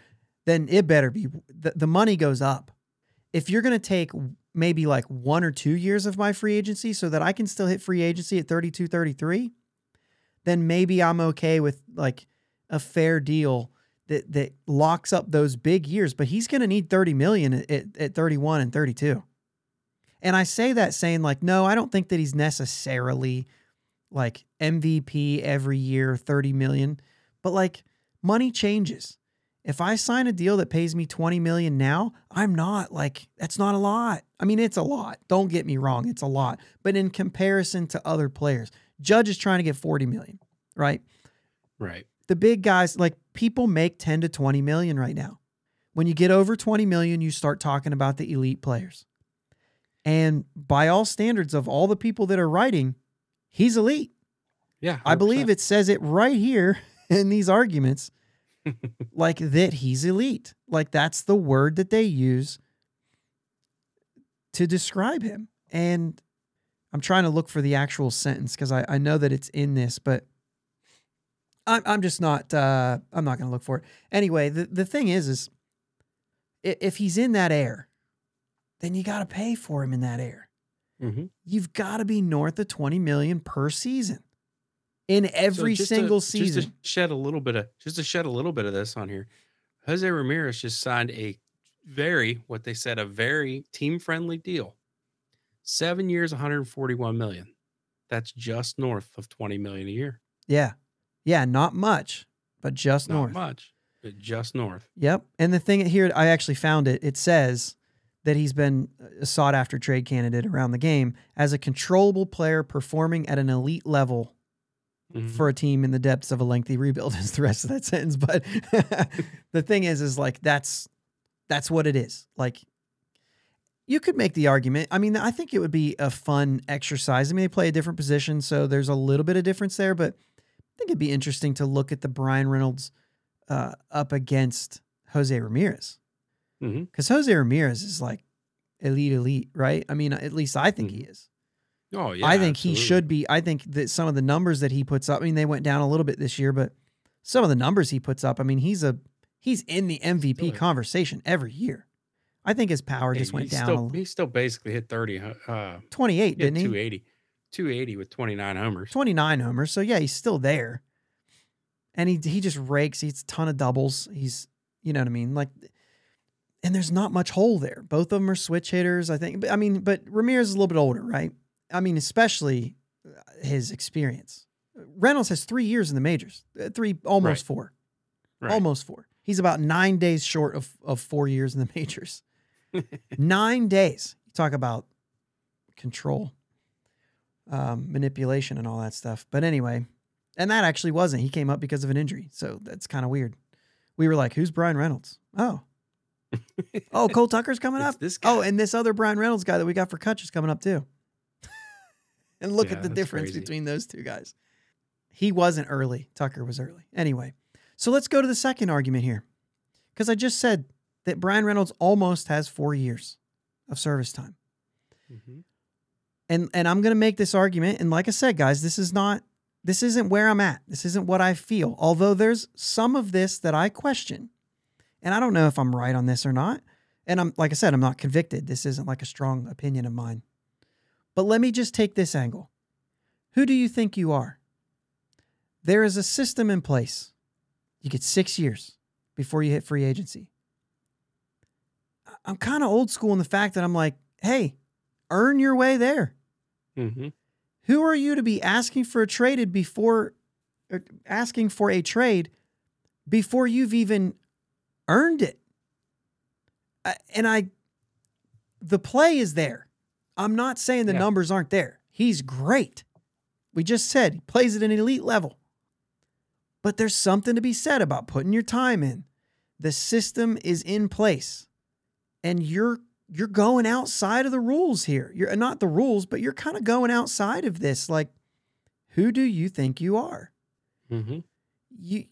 then it better be, the money goes up. If you're going to take maybe like 1 or 2 years of my free agency so that I can still hit free agency at 32, 33, then maybe I'm okay with like a fair deal that locks up those big years. But he's going to need $30 million at 31 and 32. And I say that saying like, no, I don't think that he's necessarily like MVP every year, $30 million, but like money changes. If I sign a deal that pays me $20 million now, I'm not like, that's not a lot. I mean, it's a lot. Don't get me wrong. It's a lot, but in comparison to other players, Judge is trying to get $40 million, right? Right. The big guys, like people make 10 to 20 million right now. When you get over 20 million, you start talking about the elite players. And by all standards of all the people that are writing, he's elite. Yeah. 100%. I believe it says it right here in these arguments, like that he's elite. Like that's the word that they use to describe him. And I'm trying to look for the actual sentence because I know that it's in this, but I'm just not, I'm not going to look for it. Anyway, the thing is if he's in that air, then you got to pay for him in that air. Mm-hmm. You've got to be north of 20 million per season in every single season. Just to shed a little bit of this on here. Jose Ramirez just signed a very team friendly deal. 7 years, $141 million. That's just north of $20 million a year. Yeah. Yeah. Not much, but just north. Not much, but just north. Yep. And the thing here, I actually found it. It says that he's been a sought after trade candidate around the game as a controllable player performing at an elite level for a team in the depths of a lengthy rebuild is the rest of that sentence. But the thing is like, that's what it is. Like, you could make the argument. I mean, I think it would be a fun exercise. I mean, they play a different position, so there's a little bit of difference there, but I think it'd be interesting to look at the Brian Reynolds up against Jose Ramirez. Because Jose Ramirez is like elite, right? I mean, at least I think he is. Oh, yeah. I think absolutely. He should be. I think that some of the numbers that he puts up, I mean, they went down a little bit this year, but some of the numbers he puts up, I mean, he's in the MVP conversation every year. I think his power just went down. He still basically hit 28, didn't he? 280 with 29 homers. So yeah, he's still there. And he just rakes. He hits a ton of doubles. He's, you know what I mean? Like, and there's not much hole there. Both of them are switch hitters, I think. But Ramirez is a little bit older, right? I mean, especially his experience. Reynolds has 3 years in the majors. Almost four. Right. Almost four. He's about 9 days short of 4 years in the majors. 9 days. You talk about control, manipulation, and all that stuff. But anyway, and that actually wasn't. He came up because of an injury, so that's kind of weird. We were like, "Who's Brian Reynolds?" Oh, Cole Tucker's coming up. This guy. Oh, and this other Brian Reynolds guy that we got for Cutch is coming up too. And look at the difference between those two guys. He wasn't early. Tucker was early. Anyway. So let's go to the second argument here, because I just said that Brian Reynolds almost has 4 years of service time. Mm-hmm. And I'm going to make this argument. And like I said, guys, this is not This isn't where I'm at. This isn't what I feel. Although there's some of this that I question. And I don't know if I'm right on this or not. And I'm, like I said, I'm not convicted. This isn't like a strong opinion of mine. But let me just take this angle. Who do you think you are? There is a system in place. You get 6 years before you hit free agency. I'm kind of old school in the fact that I'm like, hey, earn your way there. Mm-hmm. Who are you to be asking for a trade before you've even earned it? The play is there. I'm not saying the numbers aren't there. He's great. We just said he plays at an elite level. But there's something to be said about putting your time in. The system is in place. And you're going outside of the rules here. You're not the rules, but you're kind of going outside of this. Like, who do you think you are? Mm-hmm. You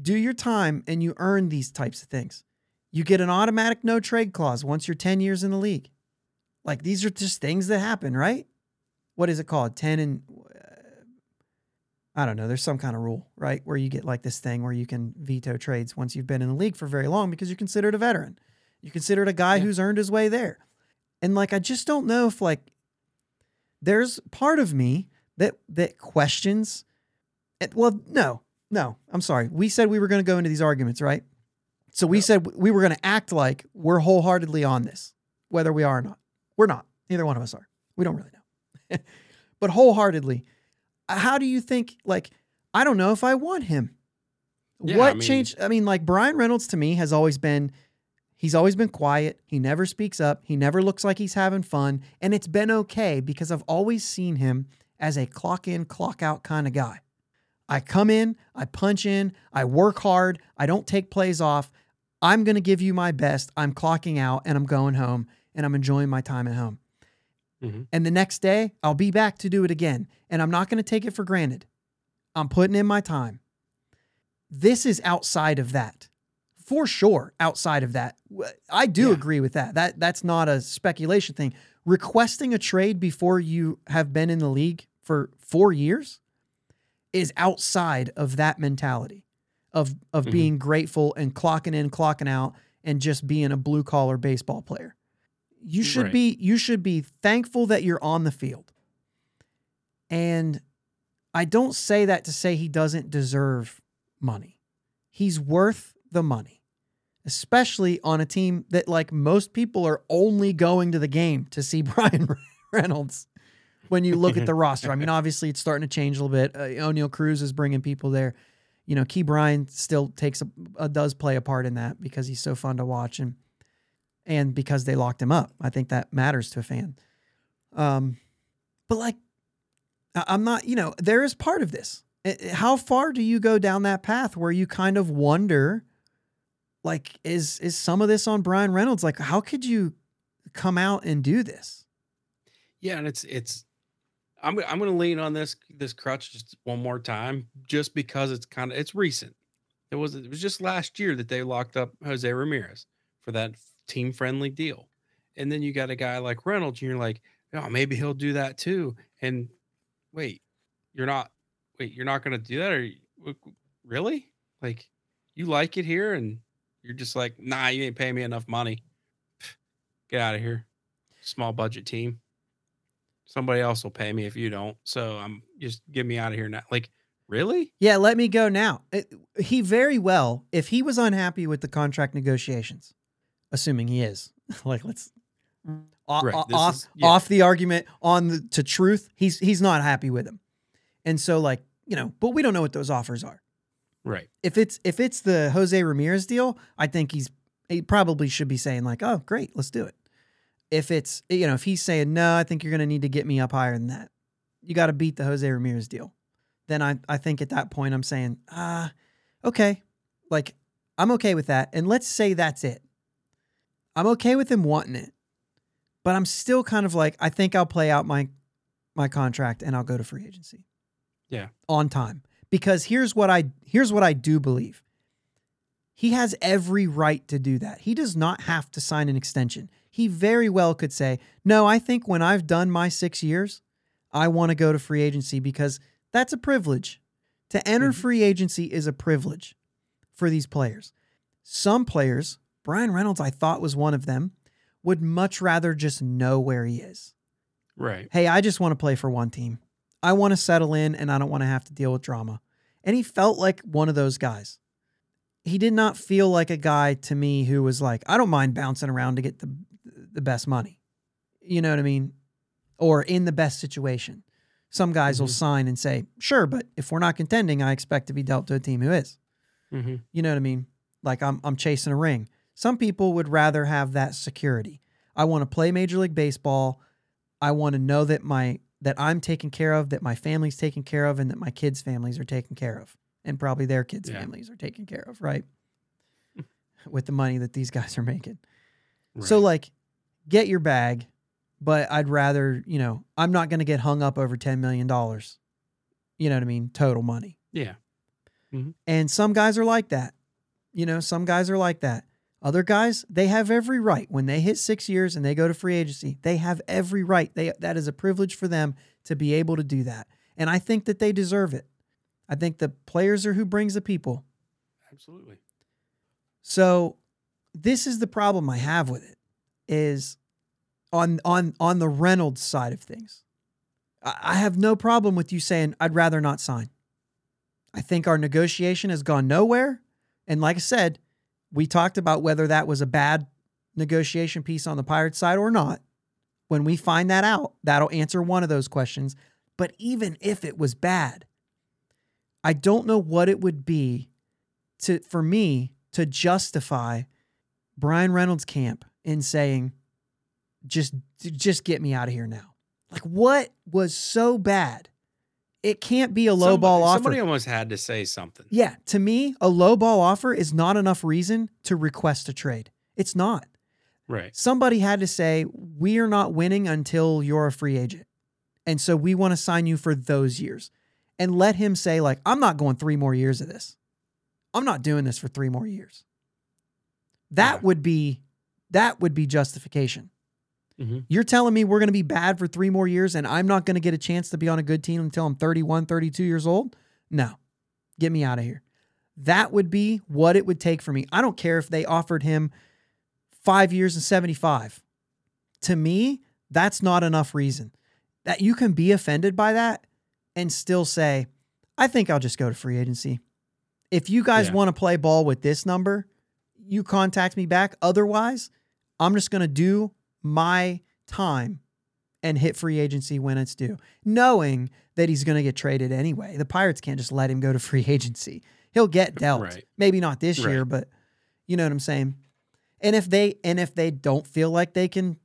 do your time and you earn these types of things. You get an automatic no trade clause once you're 10 years in the league. Like, these are just things that happen, right? What is it called? 10 and... I don't know. There's some kind of rule, right? Where you get like this thing where you can veto trades once you've been in the league for very long because you're considered a veteran. You're considered a guy who's earned his way there. And like, I just don't know if like, there's part of me that questions. Well, no, I'm sorry. We said we were going to go into these arguments, right? So we said we were going to act like we're wholeheartedly on this, whether we are or not. We're not. Neither one of us are. We don't really know. But wholeheartedly, how do you think, like, I don't know if I want him. Yeah, what changed? I mean, like, Brian Reynolds to me has always been, he's always been quiet. He never speaks up. He never looks like he's having fun. And it's been okay because I've always seen him as a clock in, clock out kind of guy. I come in, I punch in, I work hard. I don't take plays off. I'm going to give you my best. I'm clocking out and I'm going home and I'm enjoying my time at home. Mm-hmm. And the next day I'll be back to do it again. And I'm not going to take it for granted. I'm putting in my time. This is outside of that. For sure, outside of that. I do agree with that. That's not a speculation thing. Requesting a trade before you have been in the league for 4 years is outside of that mentality of mm-hmm. being grateful and clocking in, clocking out, and just being a blue collar baseball player. You should be thankful that you're on the field. And I don't say that to say he doesn't deserve money. He's worth the money, especially on a team that, like, most people are only going to the game to see Brian Reynolds. When you look at the roster, I mean, obviously it's starting to change a little bit. O'Neal Cruz is bringing people there. You know, Key Brian still does play a part in that because he's so fun to watch and because they locked him up. I think that matters to a fan. But like, I'm not, you know, there is part of this. How far do you go down that path where you kind of wonder, like, is some of this on Brian Reynolds? Like, how could you come out and do this? Yeah, and it's I'm going to lean on this crutch just one more time, just because it's recent. It was just last year that they locked up Jose Ramirez for that team friendly deal, and then you got a guy like Reynolds, and you're like, oh, maybe he'll do that too. And wait, you're not going to do that? Really? Like, you like it here, and you're just like, nah, you ain't paying me enough money. Get out of here, small budget team. Somebody else will pay me if you don't. So I'm just get me out of here now. Like, really? Yeah, let me go now. He very well, if he was unhappy with the contract negotiations, assuming he is, like, let's off the argument on to truth. He's not happy with him, and so, like, you know, but we don't know what those offers are. Right. If it's the Jose Ramirez deal, I think he probably should be saying, like, oh, great, let's do it. If it's, you know, if he's saying, no, I think you're going to need to get me up higher than that. You got to beat the Jose Ramirez deal. Then I think at that point I'm saying, okay, like, I'm okay with that. And let's say that's it. I'm okay with him wanting it, but I'm still kind of like, I think I'll play out my contract and I'll go to free agency. Yeah. On time. Because here's what I do believe. He has every right to do that. He does not have to sign an extension. He very well could say, no, I think when I've done my 6 years, I want to go to free agency because That's a privilege. To enter free agency is a privilege for these players. Some players, Brian Reynolds, I thought was one of them, would much rather just know where he is. Right. Hey, I just want to play for one team. I want to settle in and I don't want to have to deal with drama. And he felt like one of those guys. He did not feel like a guy to me who was like, I don't mind bouncing around to get the best money. You know what I mean? Or in the best situation. Some guys will sign and say, sure, but if we're not contending, I expect to be dealt to a team who is. You know what I mean? Like I'm chasing a ring. Some people would rather have that security. I want to play Major League Baseball. I want to know that that I'm taken care of, that my family's taken care of, and that my kids' families are taken care of. And probably their kids' families are taken care of, right? With the money that these guys are making. Right. So, like, get your bag, but I'd rather, you know, I'm not going to get hung up over $10 million. You know what I mean? Total money. Yeah. Mm-hmm. And some guys are like that. You know, some guys are like that. Other guys, they have every right. When they hit 6 years and they go to free agency, they have every right. That is a privilege for them to be able to do that. And I think that they deserve it. I think the players are who brings the people. Absolutely. So this is the problem I have with it, is on the Reynolds side of things. I have no problem with you saying, I'd rather not sign. I think our negotiation has gone nowhere. And like I said, we talked about whether that was a bad negotiation piece on the Pirates side or not. When we find that out, that'll answer one of those questions. But even if it was bad, I don't know what it would be for me to justify Brian Reynolds' camp in saying, just get me out of here now. Like, what was so bad? It can't be a low ball offer. Somebody almost had to say something. Yeah. To me, a low ball offer is not enough reason to request a trade. It's not. Right. Somebody had to say, we are not winning until you're a free agent. And so we want to sign you for those years. And let him say, like, I'm not going 3 more years of this. I'm not doing this for 3 more years. That would be justification. Mm-hmm. You're telling me we're going to be bad for 3 more years and I'm not going to get a chance to be on a good team until I'm 31, 32 years old? No. Get me out of here. That would be what it would take for me. I don't care if they offered him 5 years and $75 million. To me, that's not enough reason. That you can be offended by that and still say, I think I'll just go to free agency. If you guys want to play ball with this number, you contact me back. Otherwise, I'm just going to do my time and hit free agency when it's due, knowing that he's going to get traded anyway. The Pirates can't just let him go to free agency. He'll get dealt. Right. Maybe not this year, but you know what I'm saying? And if they don't feel like they can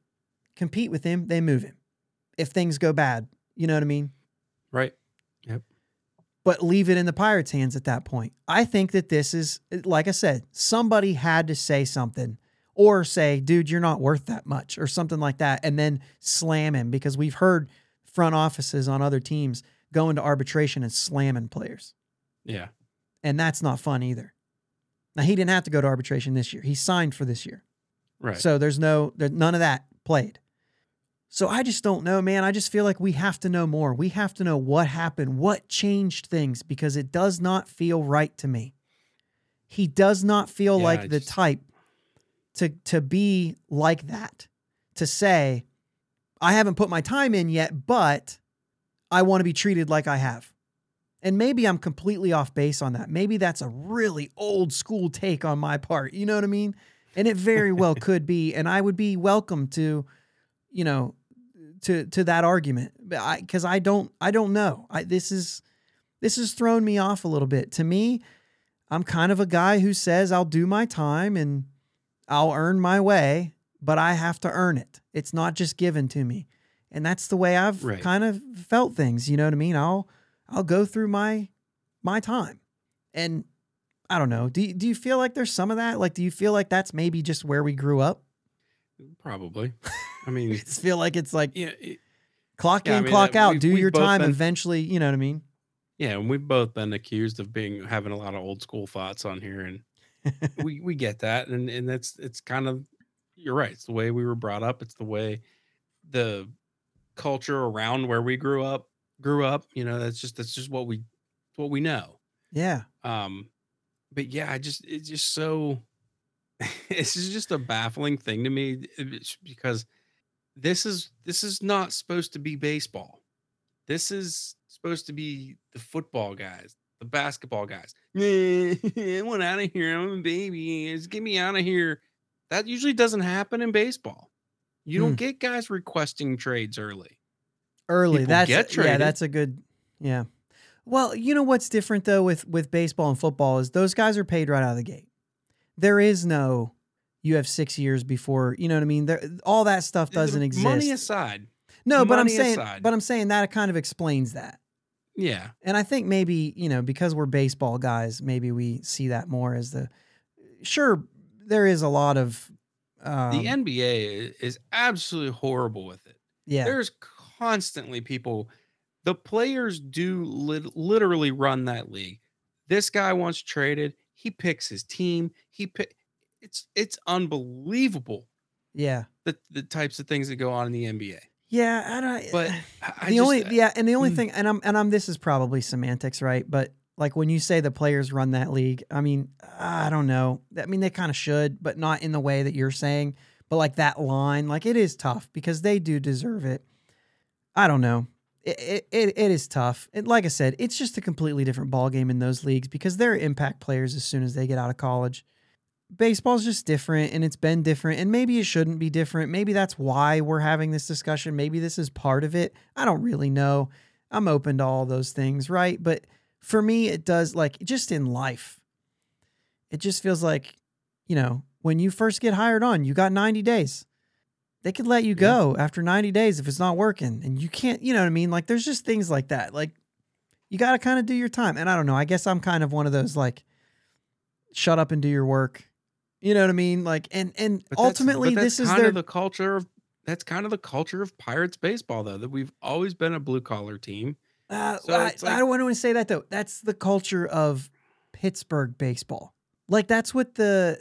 compete with him, they move him. If things go bad, you know what I mean? Right. Yep. But leave it in the Pirates' hands at that point. I think that this is, like I said, somebody had to say something. Or say, dude, you're not worth that much or something like that. And then slam him, because we've heard front offices on other teams going to arbitration and slamming players. Yeah. And that's not fun either. Now, he didn't have to go to arbitration this year. He signed for this year. Right. So there's none of that played. So I just don't know, man. I just feel like we have to know more. We have to know what happened, what changed things, because it does not feel right to me. He does not feel like the type to be like that, to say, I haven't put my time in yet, but I want to be treated like I have. And maybe I'm completely off base on that. Maybe that's a really old school take on my part. You know what I mean? And it very well could be, and I would be welcome to, you know, to that argument, because I don't know. This has thrown me off a little bit. To me, I'm kind of a guy who says I'll do my time and I'll earn my way, but I have to earn it. It's not just given to me. And that's the way I've kind of felt things. You know what I mean? I'll go through my time. And I don't know. Do you feel like there's some of that? Like, do you feel like that's maybe just where we grew up? Probably. I mean, I feel like it's like clock in, clock out, do your time eventually. You know what I mean? Yeah. And we've both been accused of having a lot of old school thoughts on here, and we get that, and that's, it's kind of, you're right, it's the way we were brought up, it's the way the culture around where we grew up grew up, you know, that's just what we know. Yeah. But yeah, this is just a baffling thing to me, because this is not supposed to be baseball. This is supposed to be the football guys, the basketball guys. I want out of here. I'm a baby. Just get me out of here. That usually doesn't happen in baseball. You don't get guys requesting trades early. That's a good. Well, you know what's different though with baseball and football is those guys are paid right out of the gate. There is no, you have 6 years before, you know what I mean? All that stuff doesn't exist. Money aside. No, but I'm saying that kind of explains that. Yeah. And I think maybe, you know, because we're baseball guys, maybe we see that more as there is a lot of. The NBA is absolutely horrible with it. Yeah. There's constantly people. The players do literally run that league. This guy wants traded. He picks his team. It's unbelievable. Yeah. The types of things that go on in the NBA. Yeah, I don't. But the only thing, and this is probably semantics, right? But like when you say the players run that league, I mean, I don't know. I mean, they kind of should, but not in the way that you're saying. But like that line, like it is tough because they do deserve it. I don't know. It is tough. And like I said, it's just a completely different ballgame in those leagues because they're impact players as soon as they get out of college. Baseball's just different, and it's been different, and maybe it shouldn't be different. Maybe that's why we're having this discussion. Maybe this is part of it. I don't really know. I'm open to all those things, right? But for me, it does, like, just in life, it just feels like, you know, when you first get hired on, you got 90 days. They could let you go after 90 days if it's not working, and you can't, you know what I mean? Like, there's just things like that. Like, you got to kind of do your time. And I don't know. I guess I'm kind of one of those, like, shut up and do your work. You know what I mean? Like, and ultimately this is kind of the culture of Pirates baseball though, that we've always been a blue collar team. So I don't want to say that though. That's the culture of Pittsburgh baseball. Like that's what the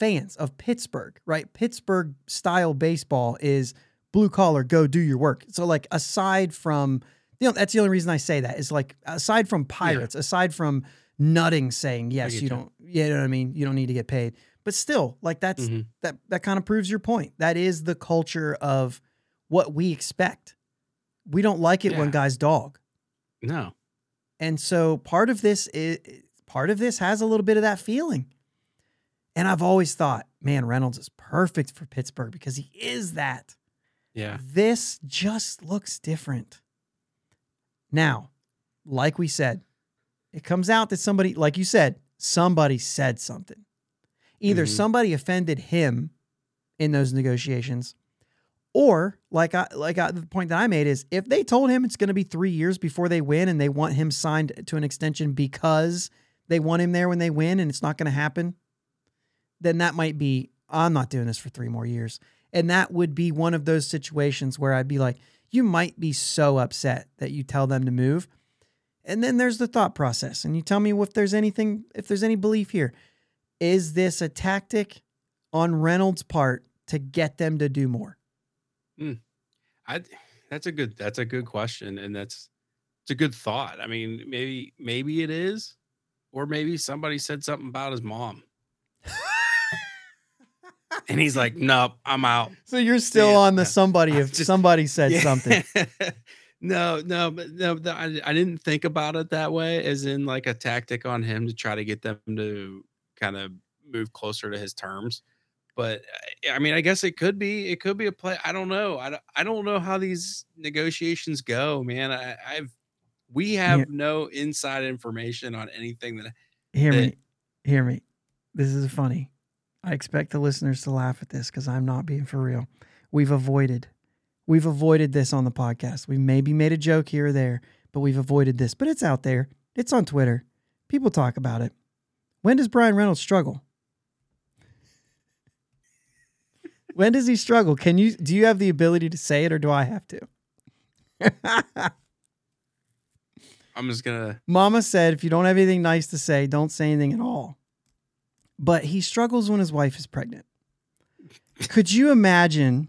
fans of Pittsburgh, right? Pittsburgh style baseball is blue collar, go do your work. So like aside from, you know, that's the only reason I say that is like aside from Pirates, aside from Nutting saying, yes, you don't, you know what I mean? You don't need to get paid, but still like that's that kind of proves your point. That is the culture of what we expect. We don't like it when guys dog. No. And so part of this has a little bit of that feeling. And I've always thought, man, Reynolds is perfect for Pittsburgh because he is that. Yeah. This just looks different. Now, like we said, it comes out that somebody, like you said, somebody said something. Either somebody offended him in those negotiations, or the point that I made is if they told him it's going to be 3 years before they win and they want him signed to an extension because they want him there when they win and it's not going to happen, then that might be, I'm not doing this for 3 more years. And that would be one of those situations where I'd be like, you might be so upset that you tell them to move. And then there's the thought process. And you tell me if there's any belief here. Is this a tactic on Reynolds' part to get them to do more? That's a good question. And it's a good thought. I mean, maybe it is, or maybe somebody said something about his mom. And he's like, nope, I'm out. So you're still on the somebody somebody said something. No, I didn't think about it that way, as in like a tactic on him to try to get them to kind of move closer to his terms. But I mean, I guess it could be a play. I don't know. I don't know how these negotiations go, man. We have no inside information on anything that. Hear me. This is funny. I expect the listeners to laugh at this because I'm not being for real. We've avoided this on the podcast. We maybe made a joke here or there, but we've avoided this. But it's out there. It's on Twitter. People talk about it. When does Brian Reynolds struggle? When does he struggle? Do you have the ability to say it, or do I have to? I'm just going to. Mama said, if you don't have anything nice to say, don't say anything at all. But he struggles when his wife is pregnant. Could you imagine?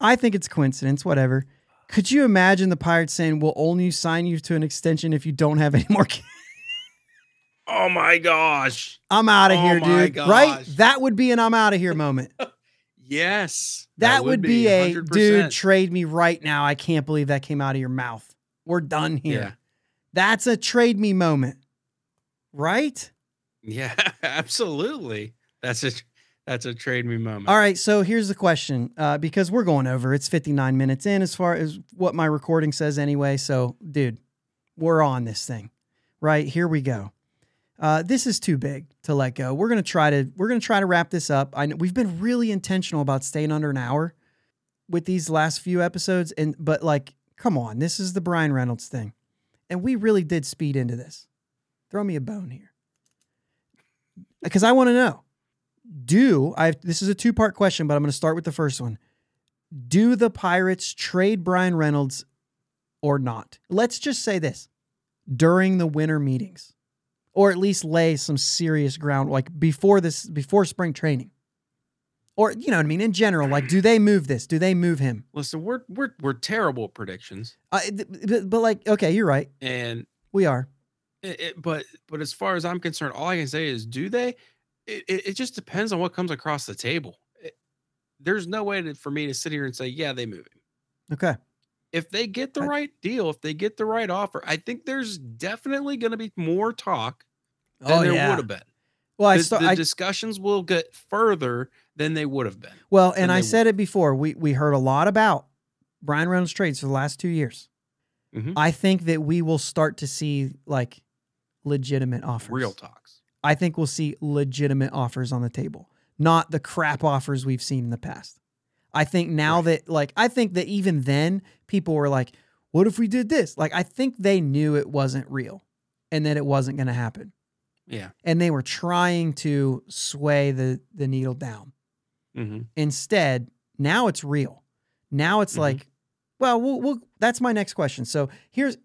I think it's coincidence, whatever. Could you imagine the Pirates saying, we'll only sign you to an extension if you don't have any more kids? Oh, my gosh. I'm out of here, dude. Gosh. Right? That would be an I'm out of here moment. Yes. That would be a, 100%. Dude, trade me right now. I can't believe that came out of your mouth. We're done here. Yeah. That's a trade me moment. Right? Yeah, absolutely. That's a trade me moment. All right, so here's the question, because we're going over. It's 59 minutes in as far as what my recording says anyway. So, dude, we're on this thing, right? Here we go. This is too big to let go. We're gonna try to wrap this up. I know we've been really intentional about staying under an hour with these last few episodes, but like, come on, this is the Brian Reynolds thing, and we really did speed into this. Throw me a bone here, because I want to know. This is a two-part question, but I'm going to start with the first one. Do the Pirates trade Brian Reynolds or not? Let's just say this. During the winter meetings, or at least lay some serious ground, like before spring training, or, you know what I mean? In general, like, do they move this? Do they move him? Listen, we're terrible at predictions, but like, okay, you're right. And we are, but as far as I'm concerned, all I can say is, do they? It just depends on what comes across the table. There's no way for me to sit here and say, yeah, they move him. Okay. If they get the right deal, if they get the right offer, I think there's definitely going to be more talk than there would have been. Well, the discussions will get further than they would have been. Well, and I said it before, we heard a lot about Brian Reynolds trades for the last 2 years. Mm-hmm. I think that we will start to see like legitimate offers. Real talks. I think we'll see legitimate offers on the table, not the crap offers we've seen in the past. I think now that, like, I think that even then people were like, what if we did this? Like, I think they knew it wasn't real and that it wasn't going to happen. Yeah. And they were trying to sway the needle down. Mm-hmm. Instead, now it's real. Now it's like, well, that's my next question. So here's,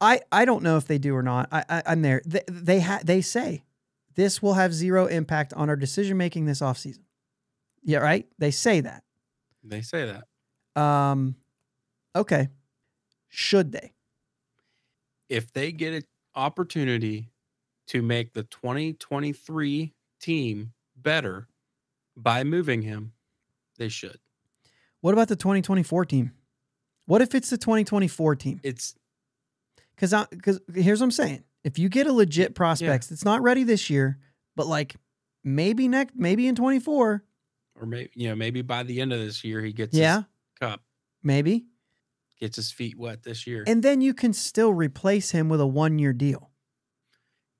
I don't know if they do or not. I'm there. They say, this will have zero impact on our decision-making this offseason. Yeah, right? They say that. They say that. Okay. Should they? If they get an opportunity to make the 2023 team better by moving him, they should. What about the 2024 team? What if it's the 2024 team? It's... Because here's what I'm saying. If you get a legit prospect that's not ready this year, but like maybe in 24, or maybe by the end of this year he gets his cup, maybe gets his feet wet this year, and then you can still replace him with a 1 year deal.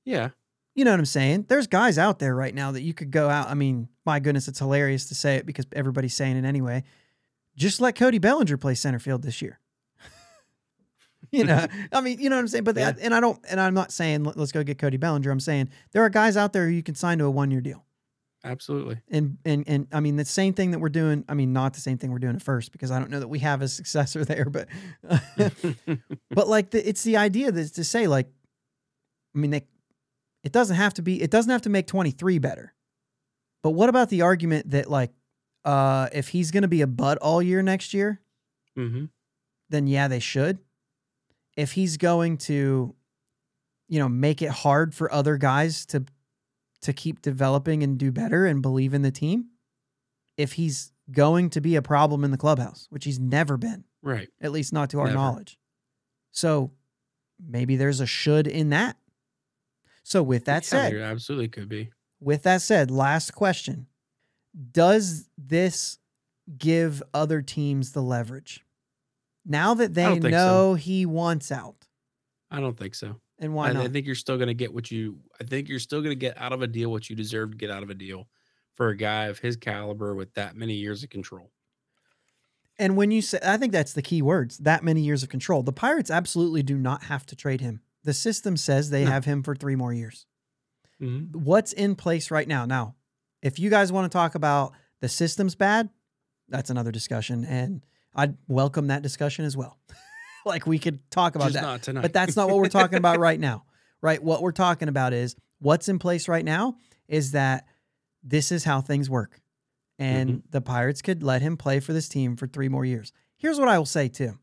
Yeah, you know what I'm saying. There's guys out there right now that you could go out. I mean, my goodness, it's hilarious to say it because everybody's saying it anyway. Just let Cody Bellinger play center field this year. You know, I mean, you know what I'm saying? But I'm not saying let's go get Cody Bellinger. I'm saying there are guys out there who you can sign to a 1 year deal. Absolutely. And I mean, the same thing that we're doing, I mean, not the same thing we're doing at first, because I don't know that we have a successor there, but, but like it's the idea that's to say, like, I mean, it doesn't have to make 23 better, but what about the argument that like, if he's going to be a butt all year next year, then yeah, they should. If he's going to, you know, make it hard for other guys to keep developing and do better and believe in the team, if he's going to be a problem in the clubhouse, which he's never been, right? At least not to our knowledge. So maybe there's a should in that. So with that said, there absolutely could be. With that said, last question: does this give other teams the leverage? Now that they know he wants out. I don't think so. And why not? I think you're still going to get out of a deal what you deserve to get out of a deal for a guy of his caliber with that many years of control. And when you say, I think that's the key words, that many years of control. The Pirates absolutely do not have to trade him. The system says they have him for 3 more years. Mm-hmm. What's in place right now? Now, if you guys want to talk about the system's bad, that's another discussion. And I'd welcome that discussion as well. Like we could talk about that, but that's not what we're talking about right now, right? What we're talking about is what's in place right now is that this is how things work. And the Pirates could let him play for this team for 3 more years. Here's what I will say too.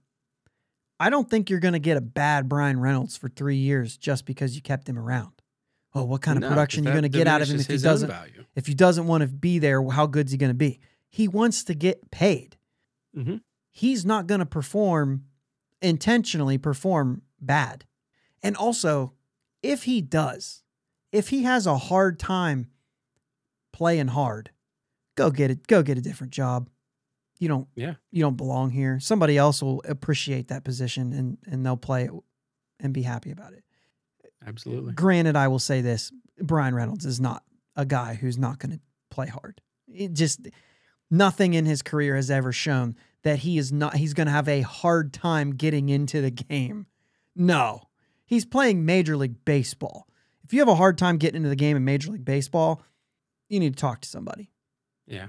I don't think you're going to get a bad Brian Reynolds for 3 years just because you kept him around. Oh, what kind of production you're going to get out of him if he doesn't want to be there? How good's he going to be? He wants to get paid. Mm-hmm. He's not going to intentionally perform bad. And also, if he has a hard time playing hard, go get a different job. You don't belong here. Somebody else will appreciate that position and they'll play it and be happy about it. Absolutely. Granted, I will say this, Brian Reynolds is not a guy who's not going to play hard. It just nothing in his career has ever shown that he's going to have a hard time getting into the game. No. He's playing Major League Baseball. If you have a hard time getting into the game in Major League Baseball, you need to talk to somebody. Yeah.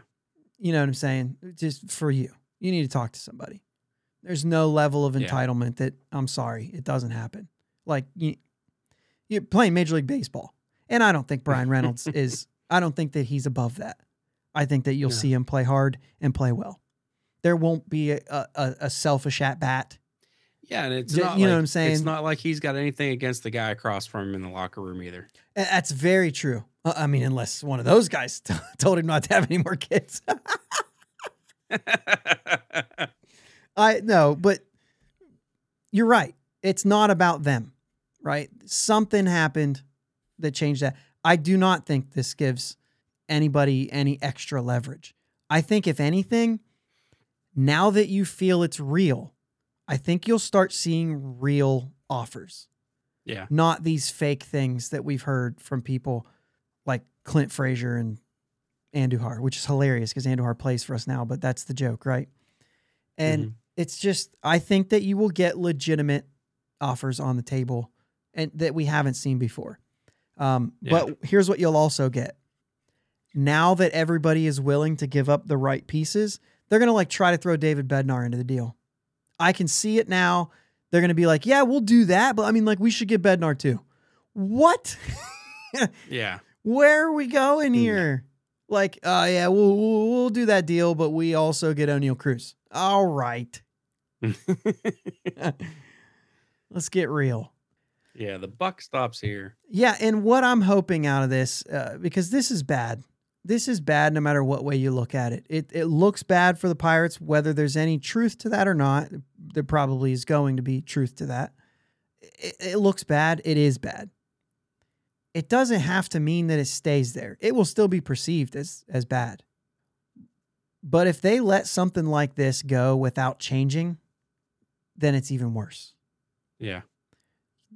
You know what I'm saying? Just for you. You need to talk to somebody. There's no level of entitlement that, I'm sorry, it doesn't happen. Like, you're playing Major League Baseball. And I don't think Brian Reynolds I don't think that he's above that. I think that you'll see him play hard and play well. There won't be a selfish at-bat. Yeah, and it's not, you know what I'm saying? It's not like he's got anything against the guy across from him in the locker room either. That's very true. I mean, unless one of those guys told him not to have any more kids. But you're right. It's not about them, right? Something happened that changed that. I do not think this gives anybody any extra leverage. I think if anything, now that you feel it's real, I think you'll start seeing real offers. Yeah. Not these fake things that we've heard from people like Clint Frazier and Andujar, which is hilarious because Andujar plays for us now, but that's the joke, right? And it's just, I think that you will get legitimate offers on the table and that we haven't seen before. But here's what you'll also get. Now that everybody is willing to give up the right pieces, they're going to try to throw David Bednar into the deal. I can see it now. They're going to be like, yeah, we'll do that. But I mean, we should get Bednar too. What? Yeah. Where are we going here? Yeah. We'll do that deal, but we also get O'Neal Cruz. All right. Let's get real. Yeah, the buck stops here. Yeah, and what I'm hoping out of this, because this is bad. This is bad no matter what way you look at it. It looks bad for the Pirates, whether there's any truth to that or not. There probably is going to be truth to that. It looks bad. It is bad. It doesn't have to mean that it stays there. It will still be perceived as bad. But if they let something like this go without changing, then it's even worse. Yeah.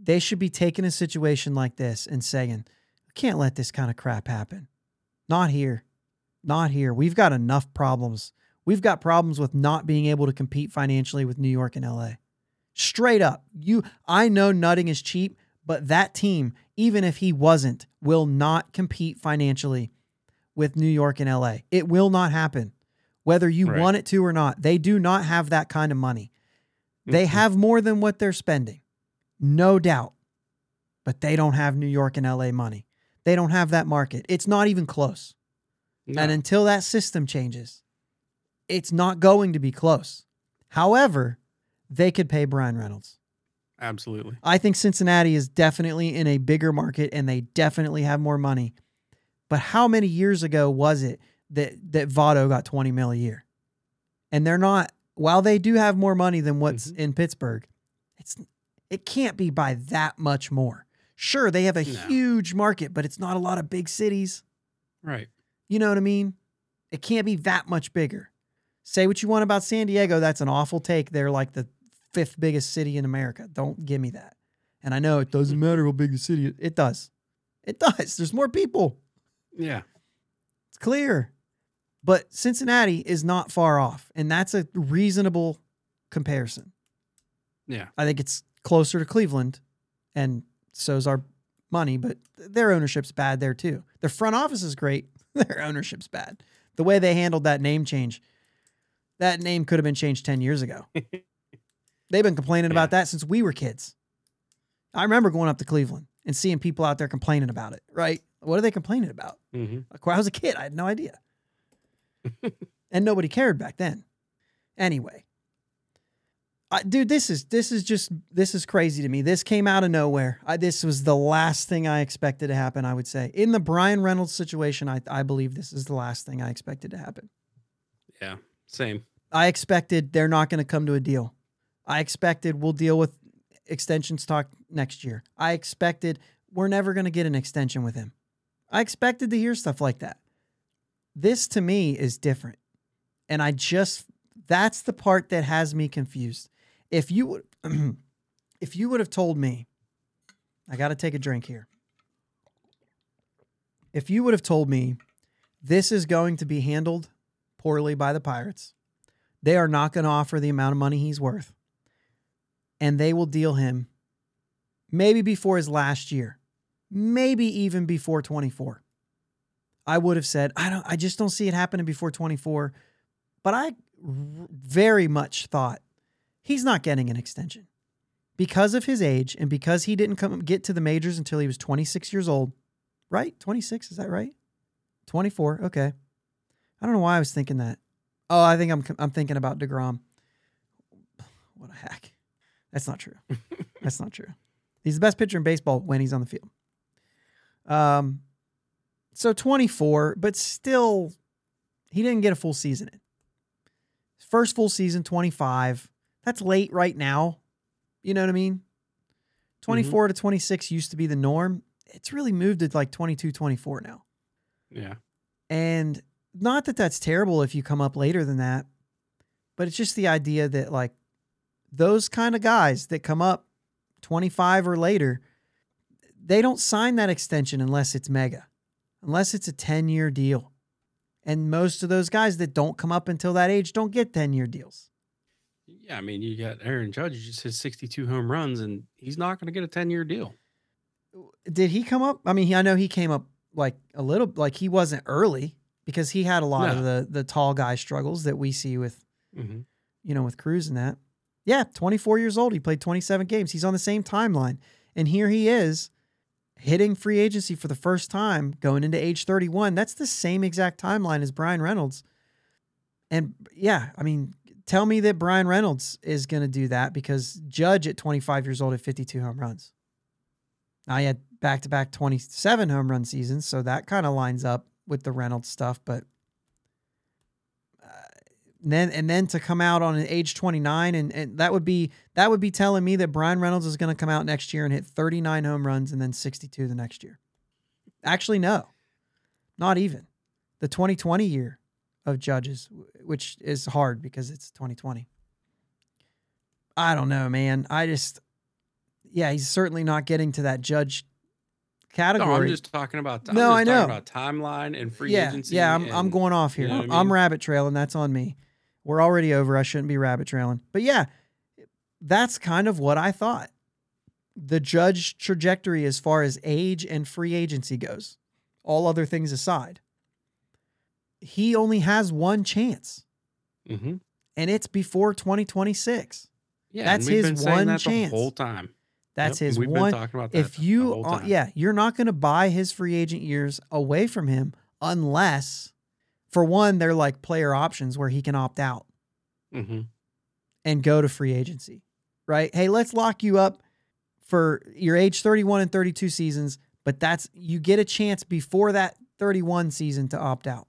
They should be taking a situation like this and saying, we can't let this kind of crap happen. Not here. Not here. We've got enough problems. We've got problems with not being able to compete financially with New York and LA. Straight up. I know nutting is cheap, but that team, even if he wasn't, will not compete financially with New York and LA. It will not happen, whether you want it to or not. They do not have that kind of money. They have more than what they're spending, no doubt, but they don't have New York and LA money. They don't have that market. It's not even close. No. And until that system changes, it's not going to be close. However, they could pay Brian Reynolds. Absolutely. I think Cincinnati is definitely in a bigger market and they definitely have more money. But how many years ago was it that Votto got $20 million a year? And they're not, while they do have more money than what's in Pittsburgh, it can't be by that much more. Sure, they have a huge market, but it's not a lot of big cities. Right. You know what I mean? It can't be that much bigger. Say what you want about San Diego. That's an awful take. They're like the 5th biggest city in America. Don't give me that. And I know it doesn't matter how big the city is. It does. It does. There's more people. Yeah. It's clear. But Cincinnati is not far off. And that's a reasonable comparison. Yeah. I think it's closer to Cleveland. And so's our money. But their ownership's bad there too. Their front office is great. Their ownership's bad. The way they handled that name change. That name could have been changed 10 years ago. They've been complaining about that since we were kids. I remember going up to Cleveland and seeing people out there complaining about it, right? What are they complaining about? Mm-hmm. I was a kid. I had no idea. And nobody cared back then. Anyway, Dude, this is crazy to me. This came out of nowhere. This was the last thing I expected to happen, I would say. In the Brian Reynolds situation, I believe this is the last thing I expected to happen. Yeah, same. I expected they're not going to come to a deal. I expected we'll deal with extensions talk next year. I expected we're never going to get an extension with him. I expected to hear stuff like that. This, to me, is different. And that's the part that has me confused. If you would have told me, I got to take a drink here. If you would have told me this is going to be handled poorly by the Pirates, they are not going to offer the amount of money he's worth, and they will deal him maybe before his last year, maybe even before 24. I would have said, I just don't see it happening before 24, but I very much thought he's not getting an extension because of his age and because he didn't get to the majors until he was 26 years old, right? 26, is that right? 24, okay. I don't know why I was thinking that. Oh, I think I'm thinking about deGrom. What a hack! That's not true. That's not true. He's the best pitcher in baseball when he's on the field. So 24, but still, he didn't get a full season in. First full season, 25. That's late right now. You know what I mean? 24 to 26 used to be the norm. It's really moved to like 22, 24 now. Yeah. And not that that's terrible if you come up later than that, but it's just the idea that like those kind of guys that come up 25 or later, they don't sign that extension unless it's mega, unless it's a 10-year deal. And most of those guys that don't come up until that age don't get 10-year deals. Yeah, I mean, you got Aaron Judge, who just hit 62 home runs, and he's not going to get a 10-year deal. Did he come up? I mean, I know he came up like a little, like he wasn't early because he had a lot of the tall guy struggles that we see with, you know, with Cruz and that. Yeah, 24 years old. He played 27 games. He's on the same timeline. And here he is hitting free agency for the first time, going into age 31. That's the same exact timeline as Brian Reynolds. And yeah, I mean, tell me that Brian Reynolds is going to do that, because Judge at 25 years old had 52 home runs. Now, he had back-to-back 27 home run seasons, so that kind of lines up with the Reynolds stuff. But then to come out on an age 29, and that would be telling me that Brian Reynolds is going to come out next year and hit 39 home runs and then 62 the next year. Actually, no, not even. The 2020 year of Judges, which is hard because it's 2020. I don't know, man. He's certainly not getting to that Judge category. No, I'm just talking about timeline and free agency. Yeah, I'm going off here. You know what I mean? I'm rabbit trailing. That's on me. We're already over. I shouldn't be rabbit trailing. But yeah, that's kind of what I thought. The Judge trajectory as far as age and free agency goes, all other things aside, he only has one chance. Mm-hmm. And it's before 2026. Yeah, that's his one chance. The whole time. That's his one. We've been talking about that. If you, you're not going to buy his free agent years away from him unless, for one, they're like player options where he can opt out and go to free agency, right? Hey, let's lock you up for your age 31 and 32 seasons, but you get a chance before that 31 season to opt out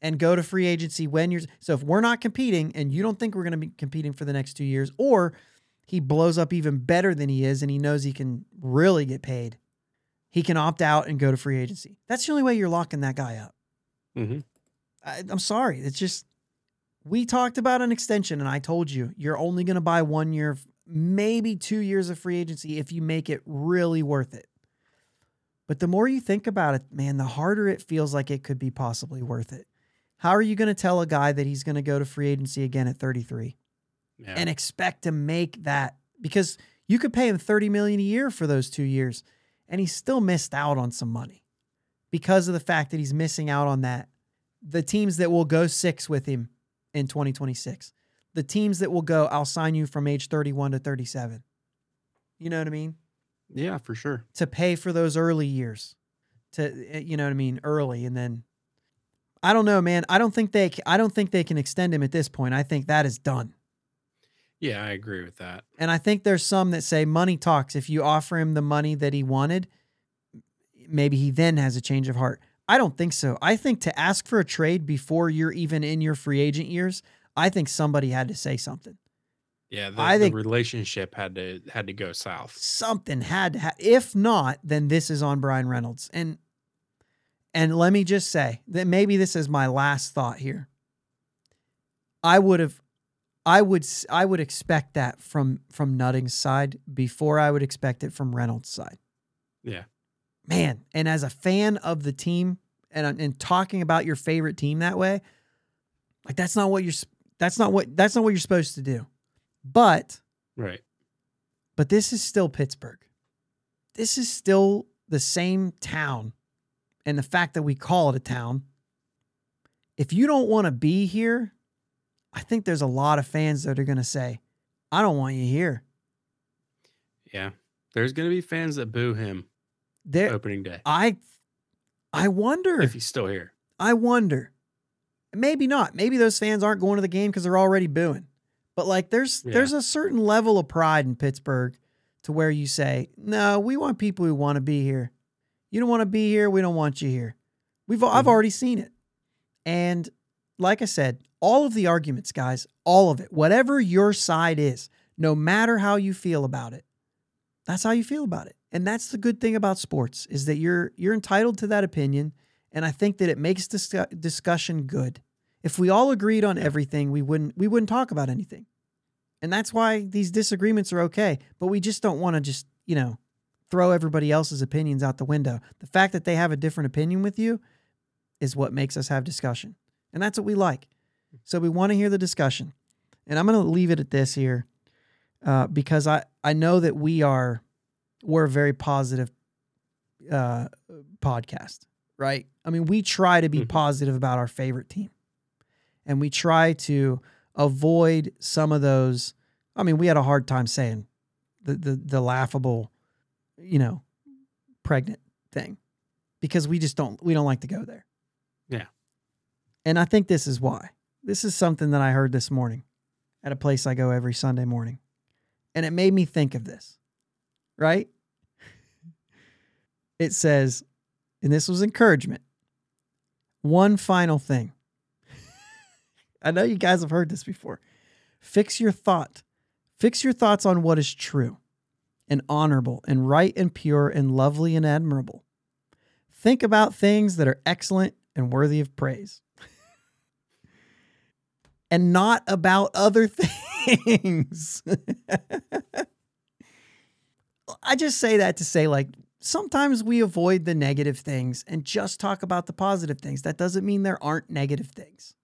and go to free agency when you're. So if we're not competing and you don't think we're going to be competing for the next 2 years, or he blows up even better than he is, and he knows he can really get paid, he can opt out and go to free agency. That's the only way you're locking that guy up. Mm-hmm. I'm sorry. It's just, we talked about an extension, and I told you, you're only going to buy 1 year, maybe 2 years of free agency if you make it really worth it. But the more you think about it, man, the harder it feels like it could be possibly worth it. How are you going to tell a guy that he's going to go to free agency again at 33? Yeah. And expect to make that, because you could pay him $30 million a year for those 2 years, and he still missed out on some money because of the fact that he's missing out on that. The teams that will go 6 with him in 2026, the teams that will go, I'll sign you from age 31 to 37. You know what I mean? Yeah, for sure. To pay for those early years, you know what I mean? Early. And then I don't know, man. I don't think they can extend him at this point. I think that is done. Yeah, I agree with that. And I think there's some that say money talks. If you offer him the money that he wanted, maybe he then has a change of heart. I don't think so. I think to ask for a trade before you're even in your free agent years, I think somebody had to say something. Yeah, I think the relationship had to go south. Something had to happen. If not, then this is on Brian Reynolds. And let me just say that maybe this is my last thought here. I would expect that from Nutting's side before I would expect it from Reynolds' side. Yeah. Man, and as a fan of the team and talking about your favorite team that way, like that's not what you're supposed to do. But this is still Pittsburgh. This is still the same town. And the fact that we call it a town, if you don't want to be here, I think there's a lot of fans that are going to say, I don't want you here. Yeah. There's going to be fans that boo him opening day. I wonder if he's still here. I wonder. Maybe not. Maybe those fans aren't going to the game because they're already booing. But like there's a certain level of pride in Pittsburgh to where you say, no, we want people who want to be here. You don't want to be here. We don't want you here. I've already seen it. And like I said, all of the arguments, guys, all of it, whatever your side is, no matter how you feel about it, that's how you feel about it. And that's the good thing about sports is that you're entitled to that opinion. And I think that it makes discussion good. If we all agreed on everything, we wouldn't talk about anything. And that's why these disagreements are okay. But we just don't want to just, throw everybody else's opinions out the window. The fact that they have a different opinion with you is what makes us have discussion. And that's what we like. So we want to hear the discussion. And I'm going to leave it at this here because I know that we're a very positive podcast, right? I mean, we try to be positive about our favorite team. And we try to avoid some of those. I mean, we had a hard time saying the laughable, pregnant thing because we don't like to go there. Yeah. And I think this is why. This is something that I heard this morning at a place I go every Sunday morning. And it made me think of this, right? It says, and this was encouragement. One final thing. I know you guys have heard this before. Fix your thoughts on what is true and honorable and right and pure and lovely and admirable. Think about things that are excellent and worthy of praise. And not about other things. I just say that to say, sometimes we avoid the negative things and just talk about the positive things. That doesn't mean there aren't negative things.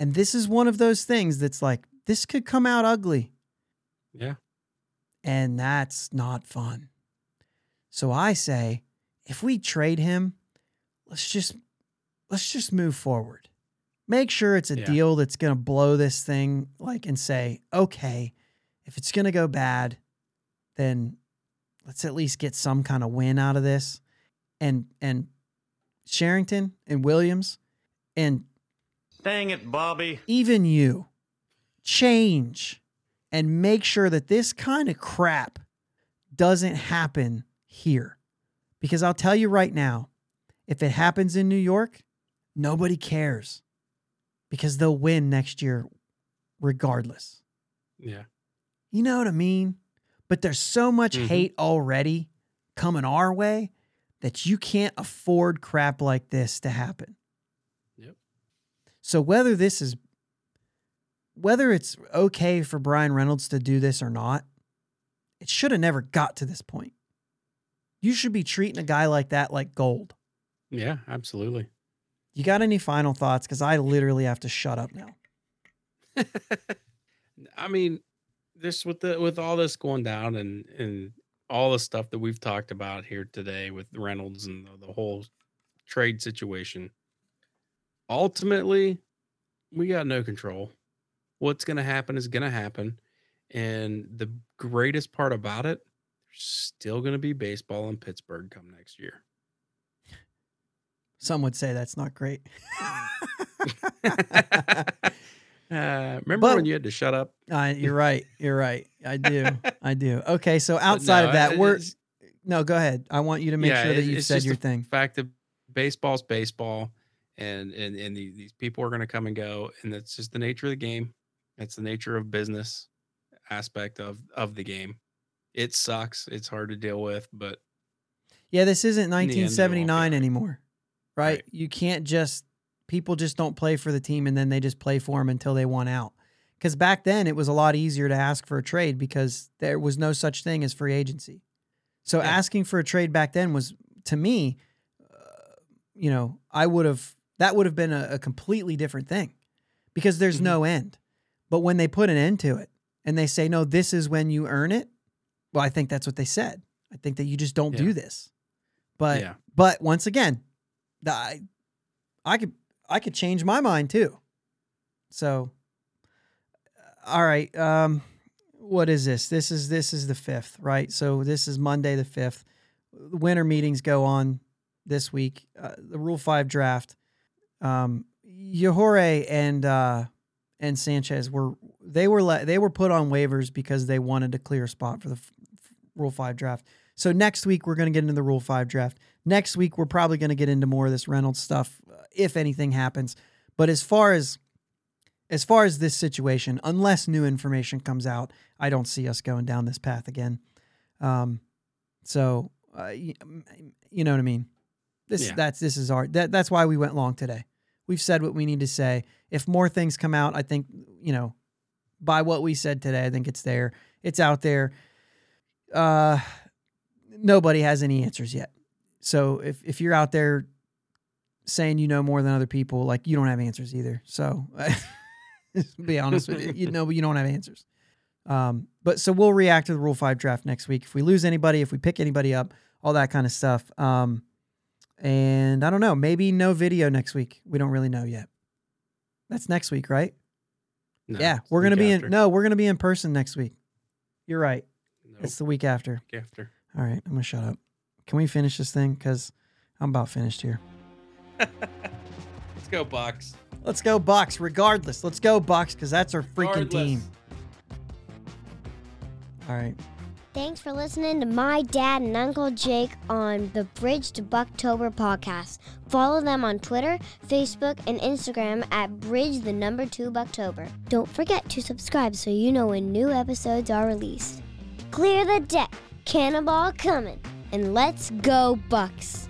And this is one of those things that's like, this could come out ugly. Yeah. And that's not fun. So I say, if we trade him, let's just move forward. Make sure it's a deal that's going to blow this thing and say, okay, if it's going to go bad, then let's at least get some kind of win out of this. And Sherrington and Williams and dang it, Bobby. Even you change and make sure that this kind of crap doesn't happen here. Because I'll tell you right now, if it happens in New York, nobody cares because they'll win next year regardless. Yeah. You know what I mean? But there's so much hate already coming our way that you can't afford crap like this to happen. So whether it's okay for Brian Reynolds to do this or not, it should have never got to this point. You should be treating a guy like that like gold. Yeah, absolutely. You got any final thoughts? Because I literally have to shut up now. I mean, this with all this going down and all the stuff that we've talked about here today with Reynolds and the whole trade situation. Ultimately, we got no control. What's going to happen is going to happen. And the greatest part about it, there's still going to be baseball in Pittsburgh come next year. Some would say that's not great. Remember when you had to shut up? You're right. You're right. I do. I do. Okay. So outside of that, go ahead. I want you to make sure that you've said your thing. The fact that baseball's baseball and these people are going to come and go. And that's just the nature of the game. That's the nature of business aspect of the game. It sucks. It's hard to deal with, but. Yeah. This isn't 1979 anymore, right? You can't just, people just don't play for the team and then they just play for them until they want out. Because back then it was a lot easier to ask for a trade because there was no such thing as free agency. So asking for a trade back then was, to me, that would have been a completely different thing because there's no end. But when they put an end to it and they say, no, this is when you earn it. Well, I think that's what they said. I think that you just don't do this. But once again, I could change my mind too. So, all right. What is this? This is the 5th, right? So this is Monday, the 5th. Winter meetings go on this week. The Rule 5 draft. Yajure and Sanchez were put on waivers because they wanted to clear a spot for the Rule 5 draft. So next week we're going to get into the Rule 5 draft. Next week we're probably going to get into more of this Reynolds stuff if anything happens. But as far as this situation, unless new information comes out, I don't see us going down this path again. You know what I mean? That's why we went long today. We've said what we need to say. If more things come out, I think, by what we said today, I think it's there. It's out there. Nobody has any answers yet. So if you're out there saying you know more than other people, like, you don't have answers either. So be honest with you, you don't have answers. So we'll react to the Rule 5 draft next week. If we lose anybody, if we pick anybody up, all that kind of stuff. And I don't know, maybe no video next week. We don't really know yet. That's next week, right? No, yeah. We're going to be in person next week. You're right. Nope. It's the week after. All right. I'm going to shut up. Can we finish this thing? Because I'm about finished here. Let's go, Bucks. Let's go, Bucks. Regardless. Let's go, Bucks, because that's our freaking team. All right. Thanks for listening to my dad and Uncle Jake on the Bridge to Bucktober podcast. Follow them on Twitter, Facebook, and Instagram at Bridge2Bucktober. Don't forget to subscribe so you know when new episodes are released. Clear the deck. Cannonball coming. And let's go, Bucks.